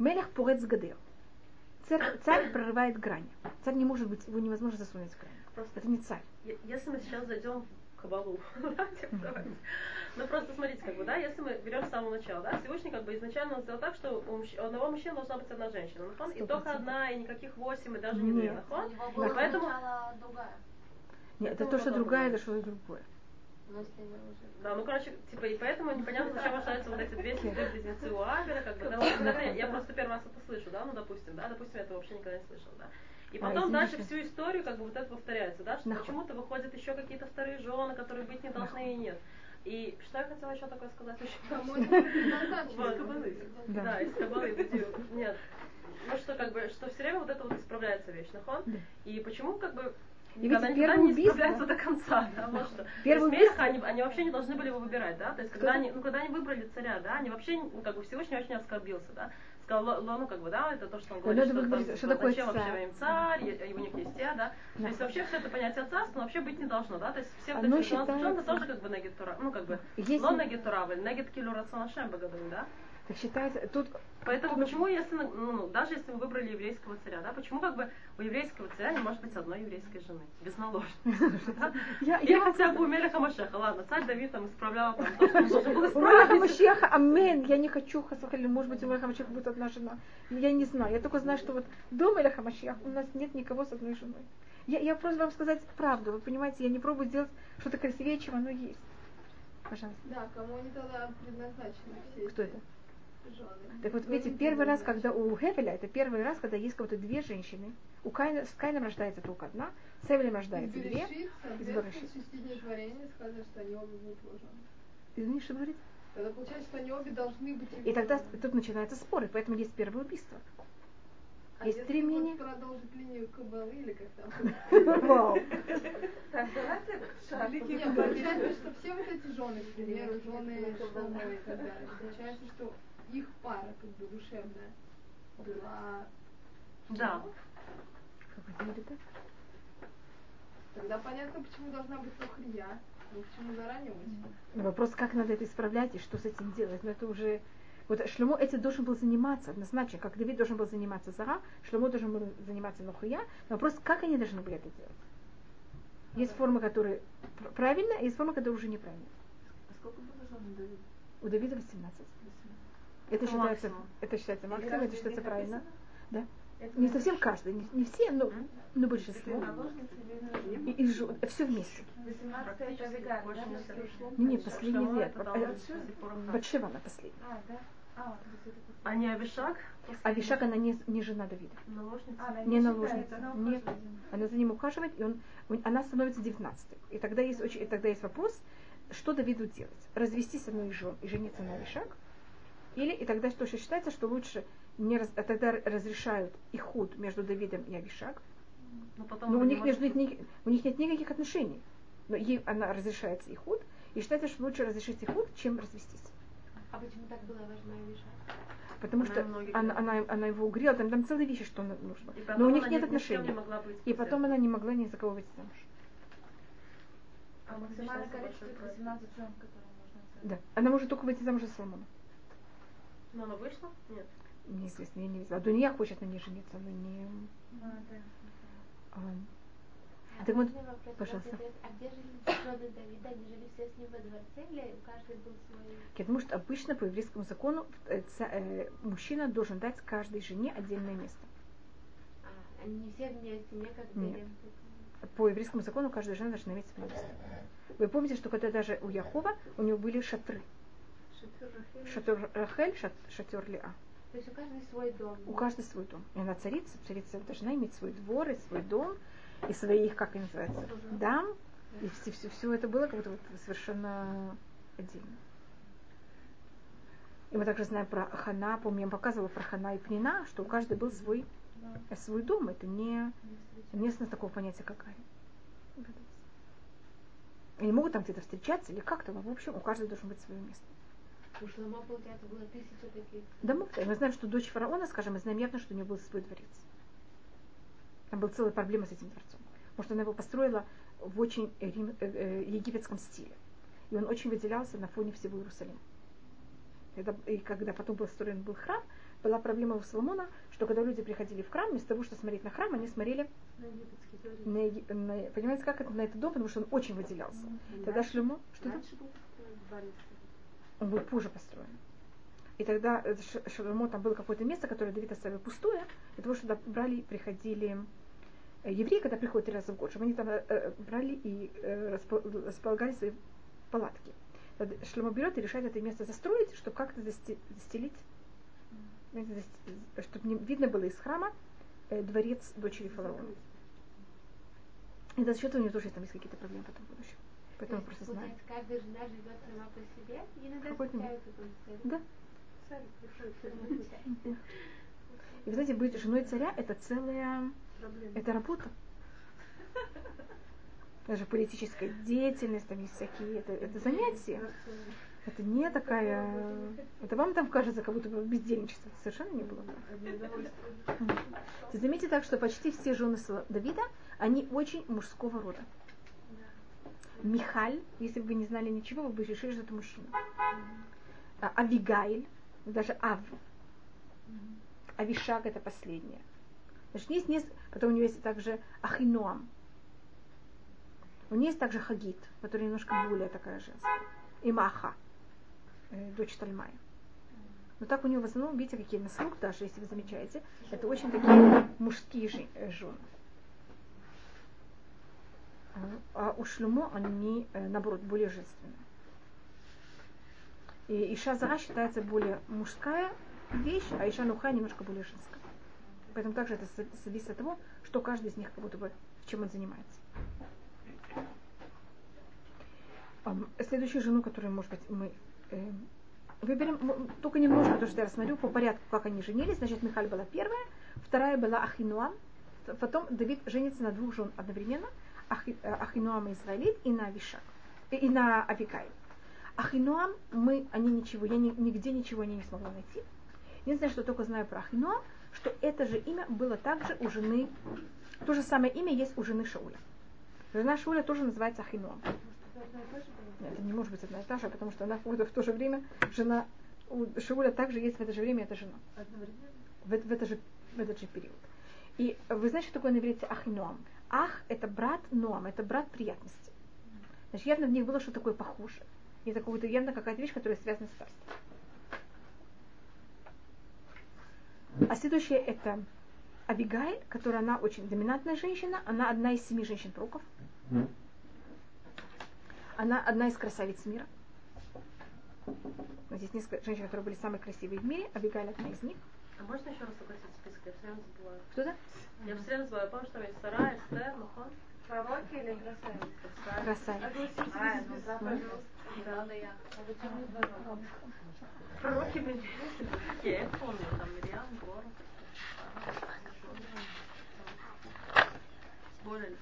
Мелех порец гадер. Царь, царь прорывает грани. Царь не может быть, его невозможно засунуть в грани. Просто это не царь. Если мы сейчас зайдем в кабалу, ну просто смотрите, как бы, да, если мы берем с самого начала, да, Всевышний как бы изначально он сделал так, что у одного мужчины должна быть одна женщина, и только одна, и никаких восемь, и даже не две, поэтому нет, это то, что другая, это что-то другое. Да, ну короче, типа, и поэтому непонятно, зачем остаются вот эти две сестры близнецы у Авера, как бы, да, вот, да, я просто первый раз это слышу, да, ну допустим, да, допустим, я это вообще никогда не слышала, да. И потом а, дальше всю историю, как бы, вот это повторяется, да, что почему-то выходят еще какие-то вторые жены, которые быть не должны и нет. И что я хотела еще такое сказать? Да, из кабалы. Нет. Ну что, как бы, что все время вот это вот исправляется вечно, хон. И почему, как бы, и когда ведь первое убийство... до конца, да, вот что. Первое убийство... Они, они вообще не должны были его выбирать, да? То есть, когда они, ну, когда они выбрали царя, да, они вообще, ну, как бы, Всевышний очень оскорбился, да? Сказал, ну, как бы, да, это то, что он говорит, что, говорить, там, что такое зачем царь? Вообще им царь, его не князья, да? да? То есть, вообще, все это понятие царства вообще быть не должно, да? То есть, все вот эти считается... тоже, как бы, нагитура, ну, как бы, Если... лон нагитуравль, нагиткилю рационашем богодом, да? Так считается, тут... Поэтому почему, если, ну, даже если мы выбрали еврейского царя, да, почему как бы у еврейского царя не может быть одной еврейской жены, без наложницы? Я хотя бы у Мелеха Машеха, ладно, царь Давид там исправлял, там, то, что нужно было исправить. У Мелеха Машеха, амэн, я не хочу, Хасахаль, может быть, у Мелеха Машеха будет одна жена. Я не знаю, я только знаю, что вот до Мелеха Машеха у нас нет никого с одной женой. Я, я просто вам сказать правду, вы понимаете, я не пробую делать что-то красивее, чем оно есть. Пожалуйста. Да, кому они тогда предназначены все? Кто это? Так вот, видите, первый раз, когда у Эвеля, это первый раз, когда есть кого-то две женщины, у Каина, с Каином рождается только одна, с Эвелем рождается две, из Берешит. Извини, что говорит? Тогда получается, что они обе должны быть... И тогда тут начинаются споры, поэтому есть первое убийство. А есть три мнения. Продолжить линию кабалы или как там? Вау. Так, давайте шарики. Нет, получается, что все вот эти жены, к примеру, жены Шломо и так далее, получается, что... их пара, как бы, душевная была... Да. Как это так? Тогда понятно, почему должна быть Нохрия, но почему заранее очень. Вопрос, как надо это исправлять и что с этим делать, но это уже... Вот Шломо этим должен был заниматься, однозначно, как Давид должен был заниматься Сара, Шломо должен был заниматься Нохрия, но вопрос, как они должны были это делать. Есть да. формы, которые правильные, а есть формы, которые уже неправильные. А сколько было жен у Давида? У Давида восемнадцать. Это, это считается, максимум. это считается максимум, это считается правильно. Да. Это не совсем каждый, не, не все, но, но большинство. И, и жу, все вместе. восемнадцать это Авигаиль, да? Не, не, последний лет. Батшева она последняя. А, да? А, а не Авишаг? Авишаг, она не, не жена Давида. Наложница? Она не, не наложница. Она, Нет. она за ним ухаживает, и он, она становится девятнадцатой. И тогда есть, очень, и тогда есть вопрос, что Давиду делать. Развестись с одной из жен и жениться на Авишаг? Или, и тогда что еще считается, что лучше не раз, а тогда разрешают ихуд между Давидом и Авишаг, но, но у, них, может... между, ни, у них нет никаких отношений, но ей она разрешается ихуд, и считается, что лучше разрешить ихуд, чем развестись. А почему так была важна Авишаг? Потому она что она, она, она его угрела, там, там целые вещи, что нужно, но у них нет отношений, не и потом она не могла ни за кого выйти замуж. А максимальное количество восемнадцать жен, которые можно оценить? Да, она может только выйти замуж за Соломона. Но она вышла? Нет. Неизвестно, я не видела. Адунья хочет на ней жениться, но не... А, да. А, а так вот, вопрос, пожалуйста. Вопрос, а где жили жены Давида? Они жили все с ним во дворце или у каждого был свой... Я думаю, что обычно по еврейскому закону э, ца, э, мужчина должен дать каждой жене отдельное место. А, они не все вместе, не как Нет. Берем. По еврейскому закону каждая жена должна иметь свое место. Вы помните, что когда даже у Якова у него были шатры. Шатер Рахель, шатер Лиа. То есть у каждой свой дом. У каждой свой дом. И она царица, царица должна иметь свой двор и свой дом, и своих, как они называются, Служа. дам. И все, все, все это было как-то вот совершенно отдельно. И мы также знаем про Хана, помню, я вам показывала про Хана и Пнина, что у каждой был свой, да. свой дом. Это не местность такого понятия, какая. Они могут там где-то встречаться или как-то, но в общем у каждого должно быть свое место. У Шломо, получается, было тысяча таких домов. И мы знаем, что дочь фараона, скажем, мы знаем явно, что у нее был свой дворец. Там была целая проблема с этим дворцом. Может, она его построила в очень рим, э, египетском стиле. И он очень выделялся на фоне всего Иерусалима. Это, и когда потом был построен был храм, была проблема у Соломона, что когда люди приходили в храм, вместо того, что смотреть на храм, они смотрели на египетский дворец. Понимаете, как это на этот дом, потому что он очень выделялся. Mm-hmm. Тогда Шломо... Что это? Он был позже построен. И тогда Шломо, там было какое-то место, которое Давид оставил пустое, для того, что брали, приходили... Евреи, когда приходят три раза в год, чтобы они там э, брали и э, располагали свои палатки. Шломо берет и решает это место застроить, чтобы как-то засти- застелить, mm. чтобы не видно было из храма э, дворец дочери фараона. И за счет этого у нее тоже есть, там есть какие-то проблемы потом в будущем. Поэтому просто знаем. Каждая жена живет сама по себе, и иногда встречаются там. Да. И вы знаете, быть женой царя – это целая проблема. Это работа. Даже политическая деятельность, там есть всякие, это, это занятия. Это не такая... Это вам там кажется, как будто бы бездельничество. Это совершенно не было. Заметьте так, что почти все жены Давида, они очень мужского рода. Михаль, если бы вы не знали ничего, вы бы решили, что это мужчина. Авигаиль, даже Ав. Авишаг это последнее. Значит, есть несколько. Потом у него есть также Ахинуам. У нее есть также Хагид, который немножко более такая женская. И Мааха, э, дочь Тальмая. Но так у нее в основном, видите, какие наслуг, даже если вы замечаете, это очень такие мужские жен, э, жены. А у Шломо они, э, наоборот, более женственные. И Иша Зага считается более мужская вещь, а Иша Нохрия немножко более женская. Поэтому также это зависит от того, что каждый из них как будто бы, чем он занимается. Следующую жену, которую, может быть, мы э, выберем, только немножко, потому что я рассмотрю по порядку, как они женились. Значит, Михаль была первая, вторая была Ахинуам. Потом Давид женится на двух жен одновременно, Ахи, Ахинуам и Израилит, и на Авишак, и на Авигайль. Ахинуам, мы, они ничего, я ни, нигде ничего не смогла найти. Единственное, что только знаю про Ахинуам, что это же имя было также у жены, то же самое имя есть у жены Шауля. Жена Шауля тоже называется Ахинуам. Нет, это не может быть одна и та же, потому что она в то же время жена у Шауля также есть в это же время эта жена. В, в, это же, в этот же период. И вы знаете, что такое на иврите Ахинуам? Ах – это брат Ноам, это брат приятности. Значит, явно в них было что-то такое похоже. И это какая-то, явно какая-то вещь, которая связана с царством. А следующая – это Авигайль, которая она очень доминантная женщина, она одна из семи женщин-пророков. Она одна из красавиц мира. Здесь несколько женщин, которые были самые красивые в мире. Авигайль одна из них. А можно еще раз согласиться в списке? Я все время забываю. Кто это? Я все время забываю. Я помню, что у меня есть Сара, Эстер, Махон. Пророки или красавицы? Красавицы. А, ну да, пожалуйста. Да, да, я. Пророки, блин. Я их помню. Там Мириам, Город. Более.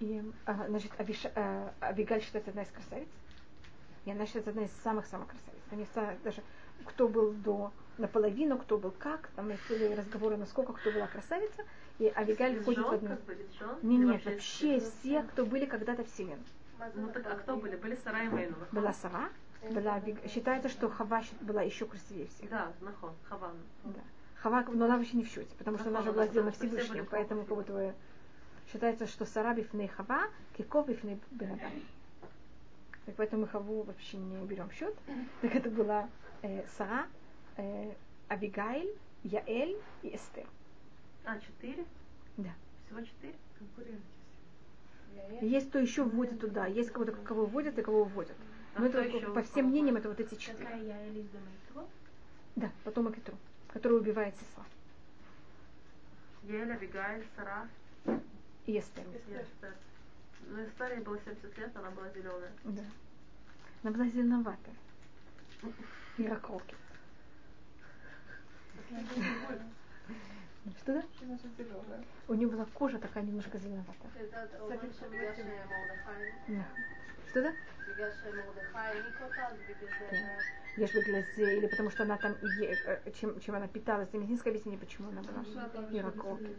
И, а, значит, Авиша, а, Авигаль считается одна из красавиц. И она считается одна из самых-самых красавиц. Они даже, кто был до наполовину, кто был как, там были разговоры, насколько кто была красавица. И Авигаль входит в одну... Нет, нет, вообще все, кто были когда-то в вселенной. Ну так а кто были? Были Сара и Мейну. Была Сара, была Авигаиль. Считается, что Хава была еще красивее всех. Да, нахо, Хава. Да. Хава, но она вообще не в счете, потому что она же была сделана Всевышним, поэтому как будто считается, что Сара бифней Хава, Киков бифней Бенадам. Так поэтому мы Хаву вообще не берем в счет. Так это была э, Сара, э, Авигаиль, Яэль и Эстер. А, четыре? Да. Всего четыре? Конкуренты. Есть кто еще вводит туда, есть кого-то, кого вводят и кого вводят. Но а это вот, по всем мнениям это вот эти четыре. Какая Яэль из Домайтро? Да, потомок Итро, который убивает Сесла. Яэль, Авигаиль, Сара. И Эстер. Эстер. Эстер. Ну, Эстер было семьдесят лет, она была зеленая. Да. Она была зеленоватая. Яроколки. Что да? У нее была кожа такая немножко зеленоватая. Да. Что да? Я же выглядела или потому что она там чем, чем она питалась, я не знаю, объяснение, почему она была яроколки.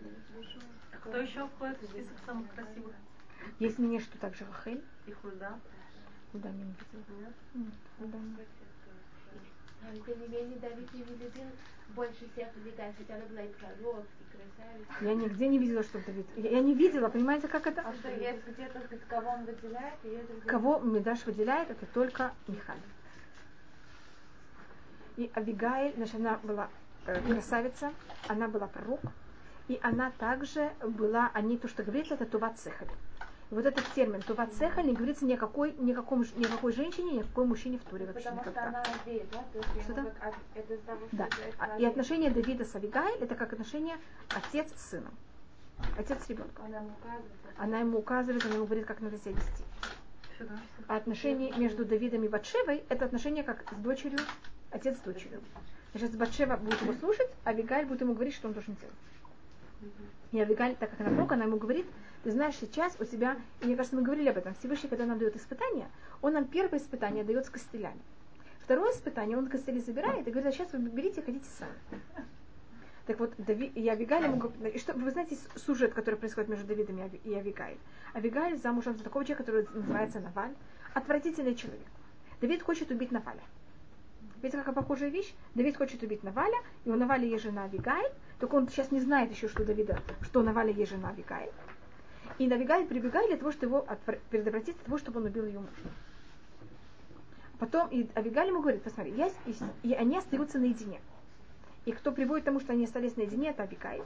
А кто еще входит в список самых красивых? Есть мнение, что также Рахель. И Худа. Худа меня не видела. Тем не менее, Давид не любил больше всех Авигаиль, хотя она была и коров, и красавица. Я нигде не видела, что Давид... Я, я не видела, понимаете, как это... А что, есть где-то, кого он выделяет? И это... Кого Медаш выделяет, это только Михаль. И Авигаиль, значит, она была э, красавица, она была пророк, и она также была... Они, то, что говорится, это Туват Цехаль. Вот этот термин «туват цехаль» не говорится ни о какой, ни о каком, ни о какой женщине, ни о каком мужчине в Туре вообще никогда. Что-то? Да. И отношения Давида с Авигаиль – это как отношение отец с сыном. Отец с ребенком. Она ему указывает, она ему говорит, как надо себя вести. А отношения между Давидом и Батшевой – это отношения как с дочерью, отец с дочерью. Сейчас Батшева будет его слушать, а Авигаиль будет ему говорить, что он должен делать. И Авигаиль, так как она пророк, она ему говорит, ты знаешь, сейчас у тебя, и мне кажется, мы говорили об этом, Всевышний, когда нам дает испытание, он нам первое испытание дает с костылями. Второе испытание, он костыли забирает и говорит, а сейчас вы берите и ходите сами. Так вот, Дави, и Авигаиль ему говорит, и что, вы знаете сюжет, который происходит между Давидом и Авигаиль. Авигаиль замужем за такого человека, который называется Навал, отвратительный человек. Давид хочет убить Наваля. Видите, какая похожая вещь? Давид хочет убить Наваля, и у Наваля есть жена Авигаиль, только он сейчас не знает еще, что у Давида, что у Наваля есть жена Авигаиль. И Авигаиль прибегает для того, чтобы его отвор... предотвратить, для того, чтобы он убил ее мужа. Потом и Авигаиль ему говорит, посмотри, я... и они остаются наедине. И кто приводит к тому, что они остались наедине, это Авигаиль.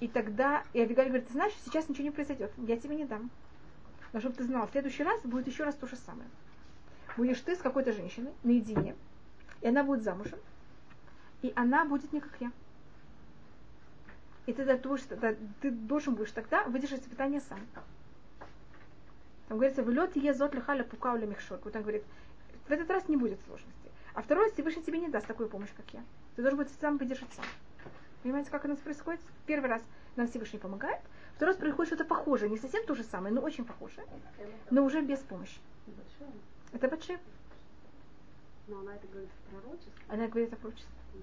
И тогда и Авигаиль говорит, ты знаешь, сейчас ничего не произойдет, я тебе не дам. Но чтобы ты знал, в следующий раз будет еще раз то же самое. Будешь ты с какой-то женщиной наедине, и она будет замужем, и она будет не как я. И ты, ты должен будешь тогда выдержать испытание сам. Там говорится, в лед я зот лихаля пукауля михшор. Вот он говорит, в этот раз не будет сложности. А второй раз Всевышний тебе не даст такую помощь, как я. Ты должен будешь сам выдержать сам. Понимаете, как у нас происходит? Первый раз нам Всевышний помогает, второй раз происходит что-то похожее, не совсем то же самое, но очень похожее, но уже без помощи. Это Батшева. Но она это говорит в пророчестве. Она говорит о пророчестве. Угу.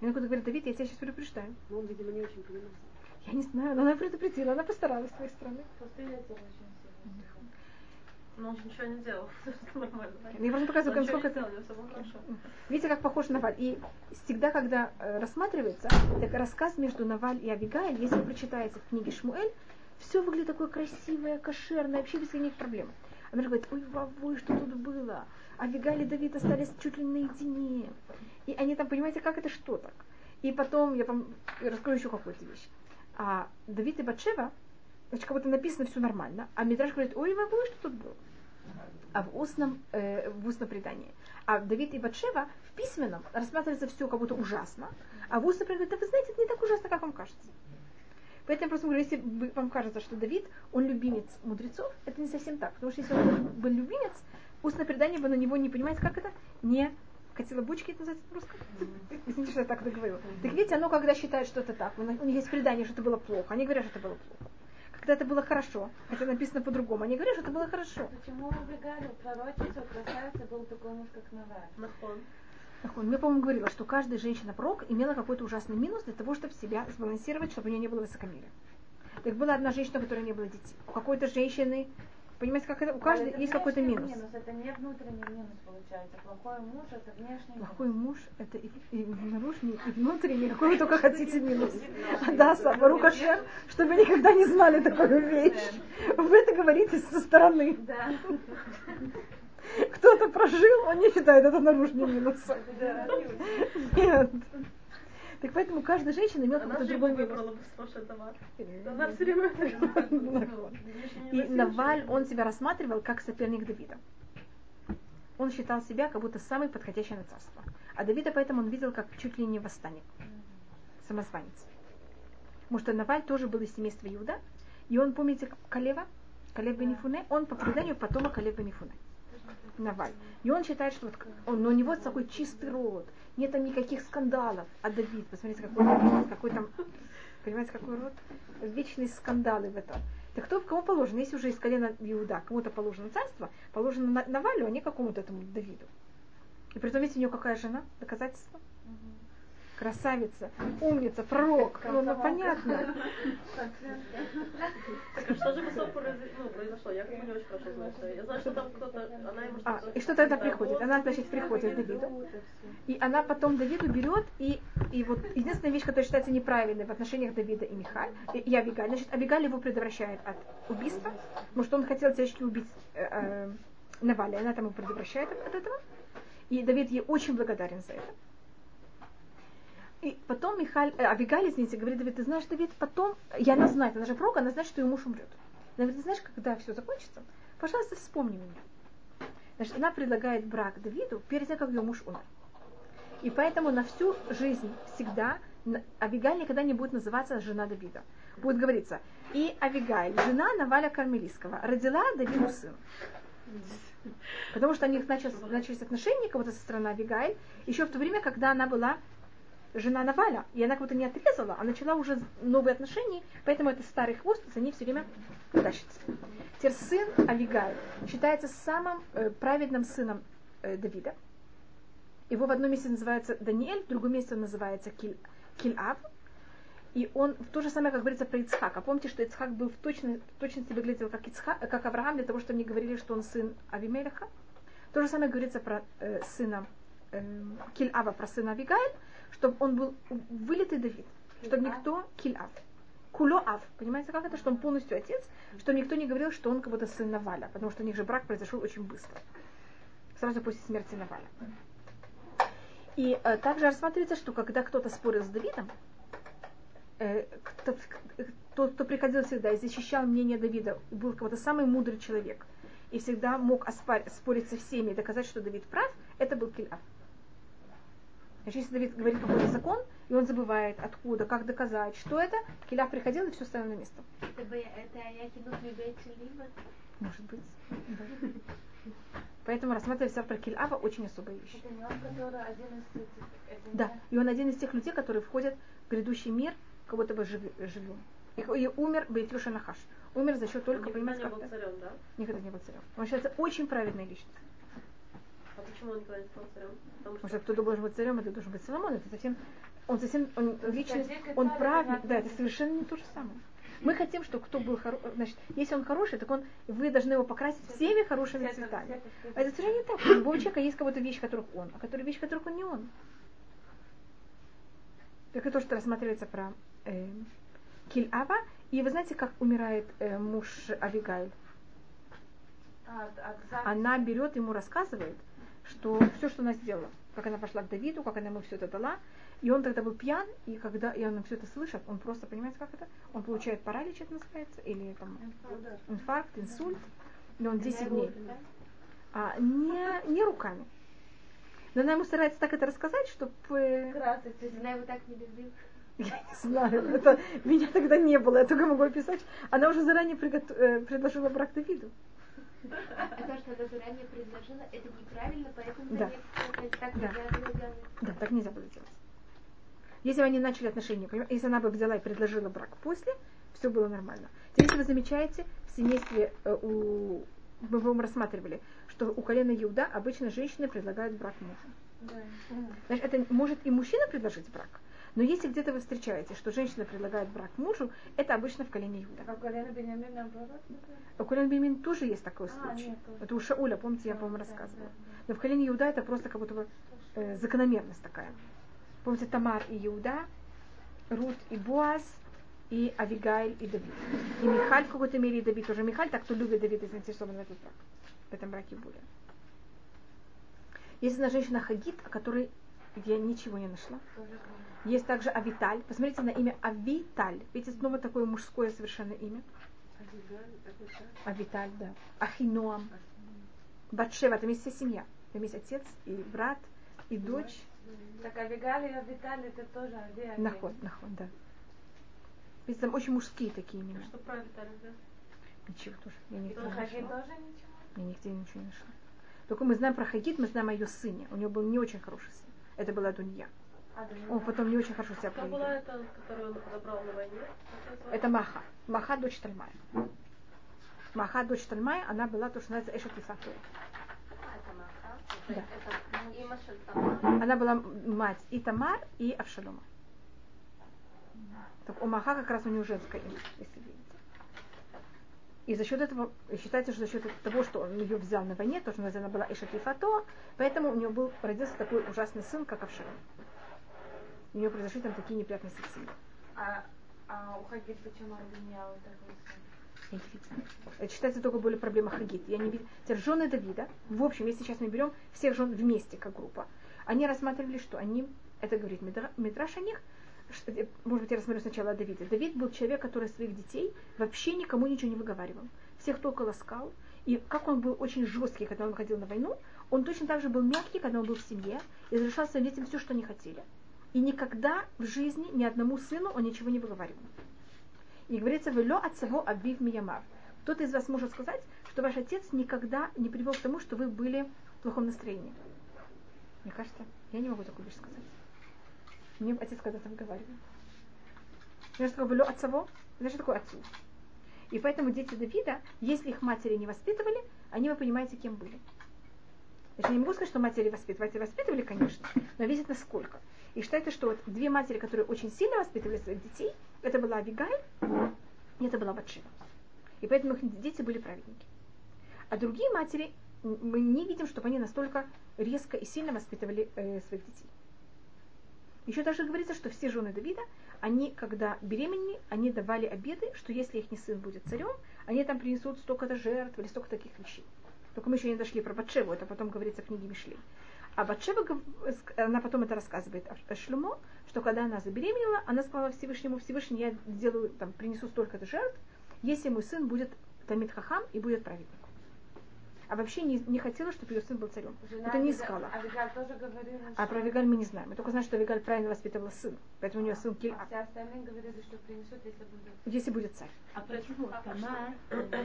И она говорит, Давид, я тебя сейчас предупреждаю. Но он, видимо, не очень понимал. Я не знаю, но она предупредила, она постаралась с твоей стороны. Постаралась. Но он ничего не делал. Нормально. Я просто показываю, насколько это... Видите, как похож Наваль. И всегда, когда рассматривается, так рассказ между Наваль и Авигаиль, если вы прочитаете в книге Шмуэль, все выглядит такое красивое, кошерное, вообще без каких проблем. Она говорит, ой, вовой, что тут было? Авигаиль и Давид остались чуть ли наедине. И они там, понимаете, как это, что так? И потом я вам раскрою еще какую-то вещь. А Давид и Батшева, значит, как будто написано все нормально, а Мидраш говорит, ой, вовой, что тут было? А в устном, э, в устном предании. А Давид и Батшева в письменном рассматривается все как будто ужасно, а в устном предании, да вы знаете, это не так ужасно, как вам кажется. Поэтому я просто говорю, если вам кажется, что Давид, он любимец мудрецов, это не совсем так. Потому что если он был любимец, устное предание бы на него не понимать, как это, не катило бочки, это называется просто. Извините, что я так это говорю. Так видите, оно когда считает что-то так, у них есть предание, что это было плохо, они говорят, что это было плохо. Когда это было хорошо, хотя написано по-другому, они говорят, что это было хорошо. Почему вы убегали? Пророчество, красавица, был такой муж, как Наваль. Нахон. Я, по-моему, говорила, что каждая женщина-пророк имела какой-то ужасный минус для того, чтобы себя сбалансировать, чтобы у нее не было высокомерия. Так была одна женщина, у которой не было детей. У какой-то женщины, понимаете, как это, у каждой это есть какой-то минус. минус. Это не внутренний минус получается. Плохой муж – это внешний Плохой минус. муж – это и, и наружный, и внутренний, какой вы только хотите минус. Да, Барух Ашем, чтобы никогда не знали такую вещь. Вы это говорите со стороны. Да. Кто-то прожил, он не считает это наружным минусом. Нет. Так поэтому каждая женщина имела какой-то другой минус. Она все время выбрала. И Наваль, он себя рассматривал как соперник Давида. Он считал себя как будто самый подходящий на царство. А Давида поэтому он видел как чуть ли не восстанник. Самозванец. Потому что Наваль тоже был из семейства Иуда. И он, помните, Калева? Калев бен Ифуне? Он по преданию потомок Калев бен Ифуне. Наваль. И он считает, что вот он, но у него такой чистый род, нет там никаких скандалов. А Давид, посмотрите, какой Давид, какой там, понимаете, какой род, вечные скандалы в этом. Так кто в кого положено? Если уже из колена Иуда кому-то положено царство, положено Навалю, а не какому-то этому Давиду. И притом, видите, у него какая жена? Доказательство. Красавица, умница, пророк. Ну, ну понятно. Так, а что же произошло? Я как бы не очень хорошо знаю. Я знаю, что там кто-то... А, и что тогда приходит? Она, значит, приходит к Давиду. И она потом Давиду берет, и, и вот единственная вещь, которая считается неправильной в отношениях Давида и Михаль, и Авигаиль, значит, Авигаиль его предотвращает от убийства, потому что он хотел всячески убить э, э, Наваля, она там его предотвращает от этого. И Давид ей очень благодарен за это. И потом Михаль, э, Авигаиль, извините, говорит: Давид, ты знаешь, Давид, потом, и она знает, она же пророк, она знает, что ее муж умрет. Она говорит: ты знаешь, когда все закончится, пожалуйста, вспомни меня. Значит, она предлагает брак Давиду перед тем, как ее муж умер. И поэтому на всю жизнь всегда Авигаиль никогда не будет называться жена Давида. Будет говориться: и Авигаиль, жена Наваля Кармелийского, родила Давиду сына. Потому что у них начались, начались отношения кого-то со стороны Авигаиль, еще в то время, когда она была жена Наваля, и она кого-то не отрезала, а начала уже новые отношения, поэтому это старый хвост, за ней все время тащится. Теперь сын Авигаиль считается самым э, праведным сыном э, Давида. Его в одном месте называется Даниэль, в другом месте он называется Киль, Килав. И он то же самое, как говорится про Ицхака. Помните, что Ицхак был в, точно, в точности выглядел как, Ицхак, как Авраам, для того, чтобы не говорили, что он сын Авимелеха. То же самое говорится про э, сына э, Килава, про сына Авигаиль, чтобы он был вылитый Давид, чтобы никто... Килав. Кулоав. Понимаете, как это? Что он полностью отец, чтобы никто не говорил, что он кого-то сын Наваля, потому что у них же брак произошел очень быстро. Сразу после смерти Наваля. И э, также рассматривается, что когда кто-то спорил с Давидом, э, кто, тот, кто приходил всегда и защищал мнение Давида, был кого-то самый мудрый человек, и всегда мог оспар- спорить со всеми и доказать, что Давид прав, это был Килав. Значит, если Давид говорит какой-то закон, и он забывает, откуда, как доказать, что это, Килав приходил и все ставил на место. Это, это Аякинут Мебетчелива? Может быть. Да. Поэтому рассматривается про Килава очень особая вещь. Это не он, который один из этих... Один... Да, и он один из тех людей, которые входят в грядущий мир, как будто бы жив... живем. И, и умер Бейтюша Нахаш. Умер за счет только, понимаете, как-то... Никогда не был царем, да? Никогда не был царем. Он считается очень праведной личностью. А почему он никогда не стал царем? Потому что, что кто должен быть царем, это должен быть Соломон. Это совсем, он совсем, он то личность, он праведник, да, это совершенно не то же самое. Мы хотим, что кто был хороший, значит, если он хороший, так он, вы должны его покрасить всеми хорошими цветами. А это совершенно не так. У любого человека есть какая-то вещь, которых он, а которая вещь, которых он не он. Только то, что рассматривается про э, Килава. И вы знаете, как умирает э, муж Авигаиль? Она берет, ему рассказывает, что все, что она сделала, как она пошла к Давиду, как она ему все это дала, и он тогда был пьян, и когда и он все это слышит, он просто, понимаете, как это, он получает паралич, это называется, или там инфаркт, инсульт, и он десять дней. А, не, не руками. Но она ему старается так это рассказать, чтобы... Красавица, если она его так не любила. Я не знаю, это, меня тогда не было, я только могу описать. Она уже заранее приготов... предложила брак Давиду. А то, что она заранее предложила, это неправильно, поэтому да. Нет, так нельзя было делать. Да, так нельзя было делать. Если бы они начали отношения, если она бы взяла и предложила брак после, все было нормально. Теперь, если вы замечаете, в семействе э, у, мы вам рассматривали, что у колена Иуда обычно женщины предлагают брак мужу. Да. Значит, это может и мужчина предложить брак, Но если где-то вы встречаете, что женщина предлагает брак мужу, это обычно в колене Иуда. А у колена Беньямин наоборот? У колена Беньямин тоже есть такой случай. А, это у Шауля, помните, я, по-моему, рассказывала. Но в колене Иуда это просто как будто бы э, закономерность такая. Помните, Тамар и Иуда, Рут и Буаз, и Авигаиль и Давид. И Михаль в какой-то мере и Давид тоже. Михаль, так кто любит Давида, знаете, что он в этом браке. В этом браке более. Есть одна женщина Хагид, о которой я ничего не нашла. Есть также Авиталь. Посмотрите на имя Авиталь. Видите, снова такое мужское совершенно имя. Авиталь, да. Ахиноам. Батшева. Там есть вся семья. Там есть отец и брат и дочь. Так Авигаль и Авиталь это тоже Авигаль. Наход, наход, да. Видите, там очень мужские такие имена. Что про Авиталь, да? Ничего тоже. Я нигде не нашла. Я нигде ничего не нашла. Только мы знаем про Хагид, мы знаем о ее сыне. У него был не очень хороший сын. Это была Дунья. А, да, он потом не очень хорошо себя проявил. Была это, которую он подобрал на войне? Это Мааха. Мааха, дочь Тальмая. Мааха, дочь Тальмая, она была то, что называется Эшет Исафея. А, это Мааха? Да. Има Шальтамар? Она была мать и Тамар, и Авшалома. Так у Мааха как раз у нее женское имя, если видите. И за счет этого, считается, что за счет того, что он ее взял на войне, то, что она была Эшет-Ифато, поэтому у нее был, родился такой ужасный сын, как Авшалом. У нее произошли там такие неприятности в семье. А, а у Хагид почему обвиняла такой сын? Это считается только более проблема Хагид. Я не видела. Жены Давида, в общем, если сейчас мы берем всех жен вместе, как группа, они рассматривали, что они, это говорит Мидраш о них, может быть, я рассмотрю сначала Давида. Давид был человек, который своих детей вообще никому ничего не выговаривал. Всех только ласкал. И как он был очень жесткий, когда он ходил на войну, он точно так же был мягкий, когда он был в семье, и разрешал своим детям все, что они хотели. И никогда в жизни ни одному сыну он ничего не выговаривал. И говорится, «Велё отцево абив миямар». Кто-то из вас может сказать, что ваш отец никогда не привел к тому, что вы были в плохом настроении. Мне кажется, я не могу такую вещь сказать. Мне отец когда-то выговаривал. Я же говорю, от отцово, знаешь, что такое отцу? И поэтому дети Давида, если их матери не воспитывали, они, вы понимаете, кем были. Я не могу сказать, что матери воспитывали. Матери воспитывали, конечно, но видит насколько. И считается, что вот две матери, которые очень сильно воспитывали своих детей, это была Авигайль и это была Батшева. И поэтому их дети были праведники. А другие матери, мы не видим, чтобы они настолько резко и сильно воспитывали э, своих детей. Еще также говорится, что все жены Давида, они, когда беременны, они давали обеты, что если их не сын будет царем, они там принесут столько-то жертв или столько таких вещей. Только мы еще не дошли про Батшеву, это потом говорится в книге Мишлей. А Батшева, она потом это рассказывает о Шломо, что когда она забеременела, она сказала Всевышнему, Всевышний, я делаю, там, принесу столько-то жертв, если мой сын будет Тамид Хахам и будет праведником. А вообще не, не хотела, чтобы ее сын был царем. Жена это не искала. Авигаль тоже говорила, что... А про Авигаль мы не знаем. Мы только знаем, что Авигаль правильно воспитывала сына. Поэтому у нее сын Килав. А все остальные говорили, что принесут, если будет... Если будет царь. А почему? Тамар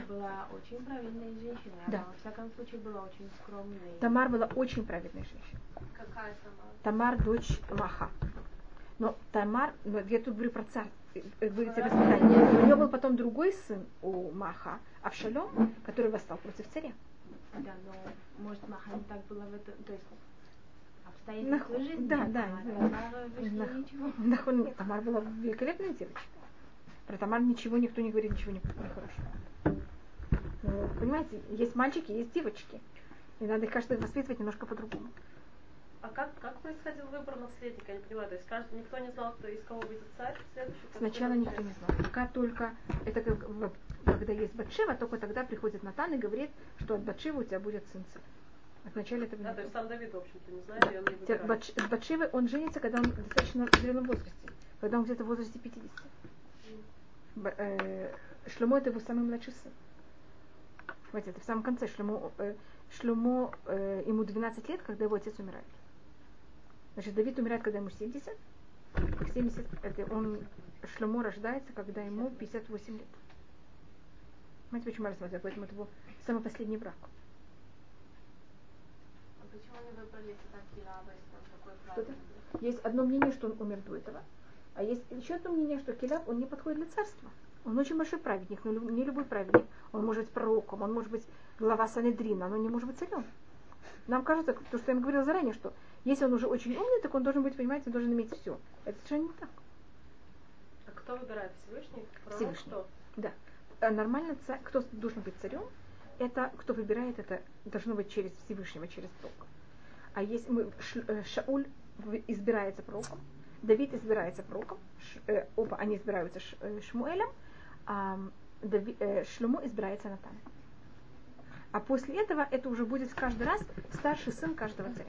была очень праведной женщиной. Да. Она, во всяком случае, была очень скромной. Тамар была очень праведной женщиной. Какая Тамар? Тамар, дочь Маха. Но Тамар... Но я тут говорю про царь. Говорится воспитание. У нее был потом другой сын у Маха, Авшалом, который восстал против царя. Да, но, может, Маха не так была в этом... То есть, обстоятельства Нах... жизни. Да, да. Тамара вышла Нах... ничего. Нах... Нет, Тамара была великолепная девочка. Про Тамар ничего никто не говорит, ничего не хорошего. Ну, понимаете, есть мальчики, есть девочки. И надо их, каждый воспитывать немножко по-другому. А как, как происходил выбор наследника? Я не поняла. То есть, каждый, никто не знал, кто, из кого будет царь? Сначала никто не знал. Пока только... Это как... Когда есть Батшева, только тогда приходит Натан и говорит, что от Батшевы у тебя будет сын царь. От начала этого не было. Да, то есть сам Давид, в общем-то, не знает, и он не выбирает. С Батшевой он женится, когда он достаточно в зрелом возрасте. Когда он где-то в возрасте пятидесяти. Шломо – это его самый младший сын. Смотрите, это в самом конце. Шломо, э, Шломо э, ему двенадцать лет, когда его отец умирает. Значит, Давид умирает, когда ему семьдесят. семьдесят это он, Шломо рождается, когда ему пятьдесят восемь лет. Понимаете, почему я рассматриваю? Поэтому это был самый последний брак. А почему они выбрали сюда Килава, если он такой правильный? Есть одно мнение, что он умер до этого. А есть еще одно мнение, что Килав, он не подходит для царства. Он очень большой праведник, но не любой праведник. Он может быть пророком, он может быть глава Санхедрина, но не может быть царем. Нам кажется, то, что я им говорила заранее, что если он уже очень умный, так он должен быть, понимаете, он должен иметь все. Это совершенно не так. А кто выбирает? Всевышний? Всевышний. Кто? Да. А нормально, царь, кто должен быть царем, это кто выбирает, это должно быть через Всевышнего, через пророка. А если мы, Шауль избирается пророком, Давид избирается пророком, э, оба они избираются ш, э, Шмуэлем, а Дави, э, Шломо избирается Натаном. А после этого это уже будет каждый раз старший сын каждого царя.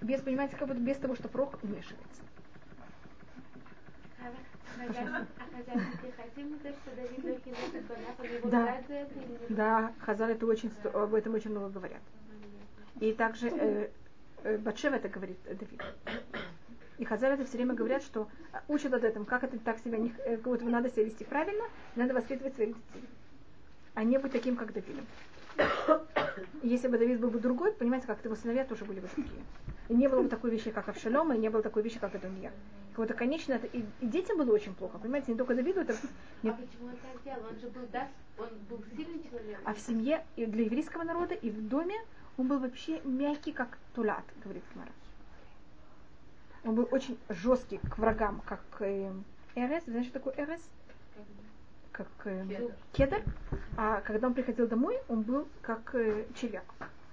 Без, понимаете, как будто без того, что пророк вмешивается. Да, да, хазары это очень, об этом очень много говорят. И также э, э, Батшева это говорит Давид. И хазары это все время говорят, что учат об этом, как это так себя, не, как будто надо себя вести правильно, надо воспитывать своих детей, а не быть таким, как Давид. Если бы Давид был бы другой, понимаете, как его сыновья тоже были бы такие. И не было бы такой вещи, как Авшалома, и не было такой вещи, как Эдумия. Вот, конечно, это, и, и детям было очень плохо, понимаете, не только Давиду. Это, не... А почему он так делал? Он же был, да, он был сильный человек. А в семье, и для еврейского народа, и в доме он был вообще мягкий, как тулят, говорит Тамар. Он был очень жесткий к врагам, как э, Эрес. Вы знаете, что такое Эрес? Как э, кедр. кедр. А когда он приходил домой, он был как э, человек.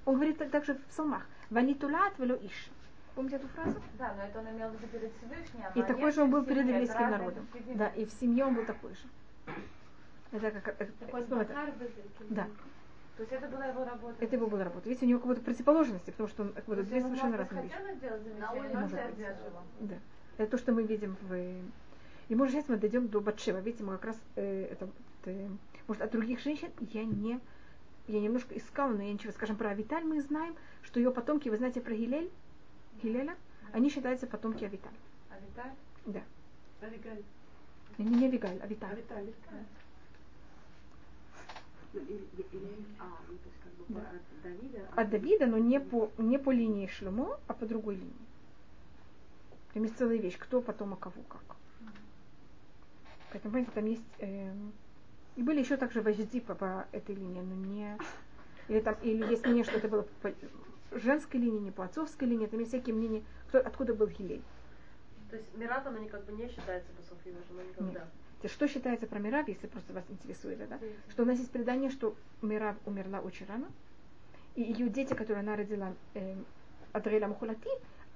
Он говорит так, также в псалмах. Ванитулят вело иш. Помните эту фразу? Да, но это он имел в виду перед Всевышним. И такой же он был перед еврейским народом. Да, и в семье он был такой же. Это как... Это, такой ну, это, да. То есть это была его работа? Это его была работа. Видите, у него как будто противоположности, потому что он как будто две совершенно разные вещи. Да. Это то, что мы видим в... И, может, сейчас мы дойдем до Батшева. Видите, мы как раз... Э, это, э, может, от других женщин я не... Я немножко искала, но я ничего... Скажем, про Авиталь мы знаем, что ее потомки, вы знаете про Гилель? Гилеля? Они считаются потомки Авиталь. Авиталь? Да. Авигаиль. Не, не Авигаиль, Авиталь. Авиталь. Да. От Давида, но не по, не по линии Шломо, а по другой линии. Там есть целая вещь, кто потом, а кого, как. Поэтому, понимаете, там есть... Э, и были еще также вожди по, по этой линии, но не... Или, там, или есть мнение, что это было по женской линии, не по отцовской линии, там есть всякие мнения, кто, откуда был Гилель. То есть Мерав, она как бы не считается по Софии, она никогда... Нет. Что считается про Мерав, если просто вас интересует, да? Что у нас есть предание, что Мерав умерла очень рано, и ее дети, которые она родила э, от Рейла Мухулати,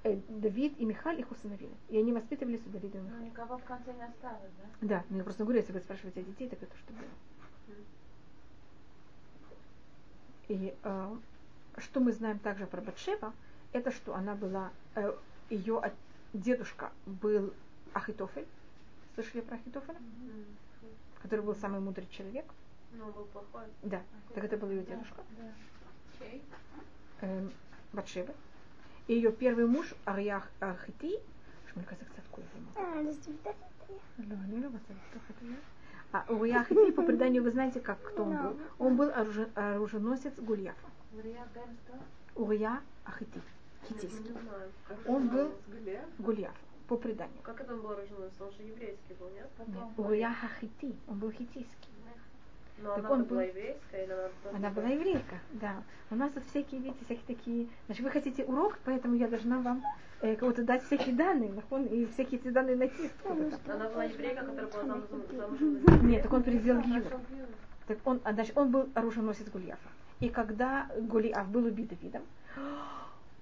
э, Давид и Михаль их усыновили. И они воспитывались у Давида и Михаля. Но никого в конце не осталось, да? Да, но я просто говорю, если вы спрашиваете о детей, так это что было. И э, что мы знаем также про Батшева, это что она была, э, ее от, дедушка был Ахитофель. Слышали про Ахитофеля? Mm-hmm. Который был самый мудрый человек. Но он был плохой. Да. Ахитофель. Так это была ее дедушка. Да. Чей? Эм, Батшева. И ее первый муж Арьях Архити. Что мне казалось, откуда ему? А Арьях Архити, по преданию, вы знаете, как кто он был? Он был оруженосец Голиафа. Арьях Архити. Хитийский. Он был Голиаф. По преданию. Как это он был оруженосец? Он же еврейский был, нет? Уяха Хити. Он был хитийский. Но так она он была был... еврейская? Или она была, она была еврейка, да. У нас тут всякие, видите, всякие такие... Значит, вы хотите урок, поэтому я должна вам э, кого-то дать всякие данные, и всякие эти данные найти. Она была еврейка, которая была замужем за евреем? Нет, так он переделал Гиюр. Так он, значит, он был оруженосец Голиафа. И когда Голиаф был убит Давидом,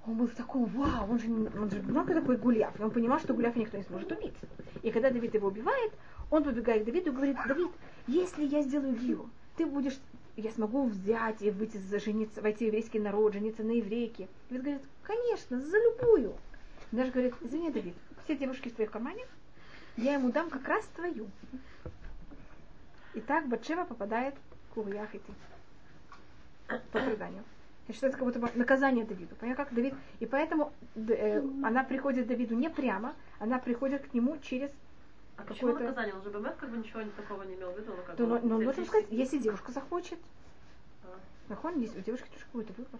он был в таком, вау, он же, он же много такой Голиаф, он понимал, что Голиафа никто не сможет убить. И когда Давид его убивает, он подбегает к Давиду и говорит: Давид, если я сделаю гиюр, ты будешь, я смогу взять и выйти, жениться, войти в еврейский народ, жениться на еврейке. Давид говорит: конечно, за любую. Даже говорит: извини, Давид, все девушки в твоих карманах, я ему дам как раз твою. И так Батшева попадает к Уяхити по преданию. Я считаю, это как будто наказание Давиду. Понимаете, как Давид... И поэтому э, она приходит к Давиду не прямо, она приходит к нему через... А почему наказание? Он же БМФ как бы ничего такого не имел в виду. Но, то, но, но он должен сказать, если девушка захочет. А. Если у девушки тоже какой-то выбор.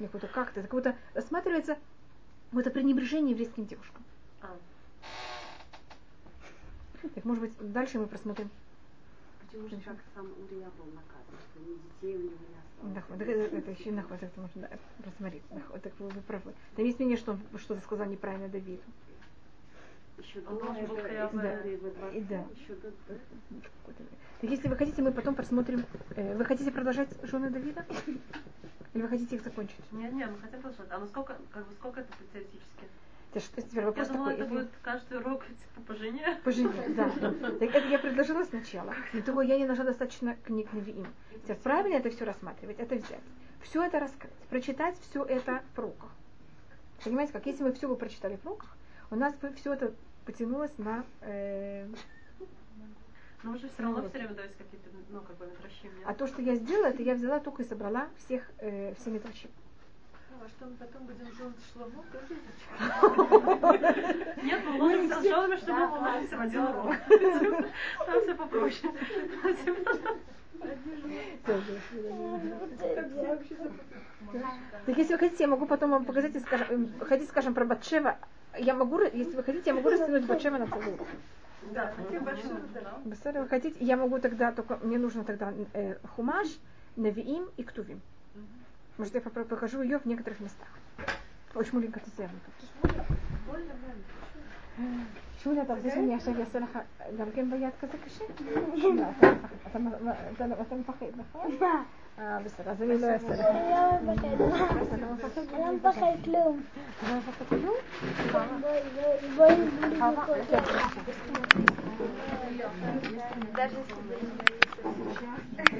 Или какой-то как-то. Это как будто рассматривается какое-то пренебрежение еврейским девушкам. А. Так, может быть, дальше мы просмотрим. Тем более, как сам Урия был наказан, что ни детей у него не осталось. Да, это еще и наход, это можно рассмотреть. Так вы правы. Там есть мнение, что он что-то сказал неправильно Давиду. Еще до Так если вы хотите, мы потом просмотрим. Вы хотите продолжать жены Давида? Или вы хотите их закончить? Нет, нет, мы хотим продолжать. А ну сколько, как бы сколько это теоретически? Что, теперь вопрос я думала, такой, это будет или... каждый урок типа по жене. По жене, да. Так это я предложила сначала. Но только я не нашла достаточно книг Невиим. Правильно это все рассматривать, это взять. Все это раскрыть, прочитать все это в руках. Понимаете, как если мы все бы прочитали в руках, у нас бы все это потянулось на... Э... Но уже все равно все время дают какие-то, ну, как бы метрощи. А то, что я сделала, это я взяла только и собрала всех, э, все метрощи. А что мы потом будем делать с Шломо? Нет, мы молимся с Шломо, что мы молимся в один урок. Там все попроще. Так если вы хотите, я могу потом вам показать, хотите, скажем, про Батшева. Я могу, если вы хотите, я могу растянуть Батшева на целый урок. Да, хотим Батшева, да. Если вы хотите, я могу тогда, только мне нужно тогда Хумаш, Навиим и Ктувим. Может, я покажу ее в некоторых местах. Очень маленько ты сделала. Шуля, там здесь у меня шаги сорока. Галкин боятка закаши. Шуля, там пахает. А, быстро, завела сорока. Там пахает лём. Там пахает лём? Даже если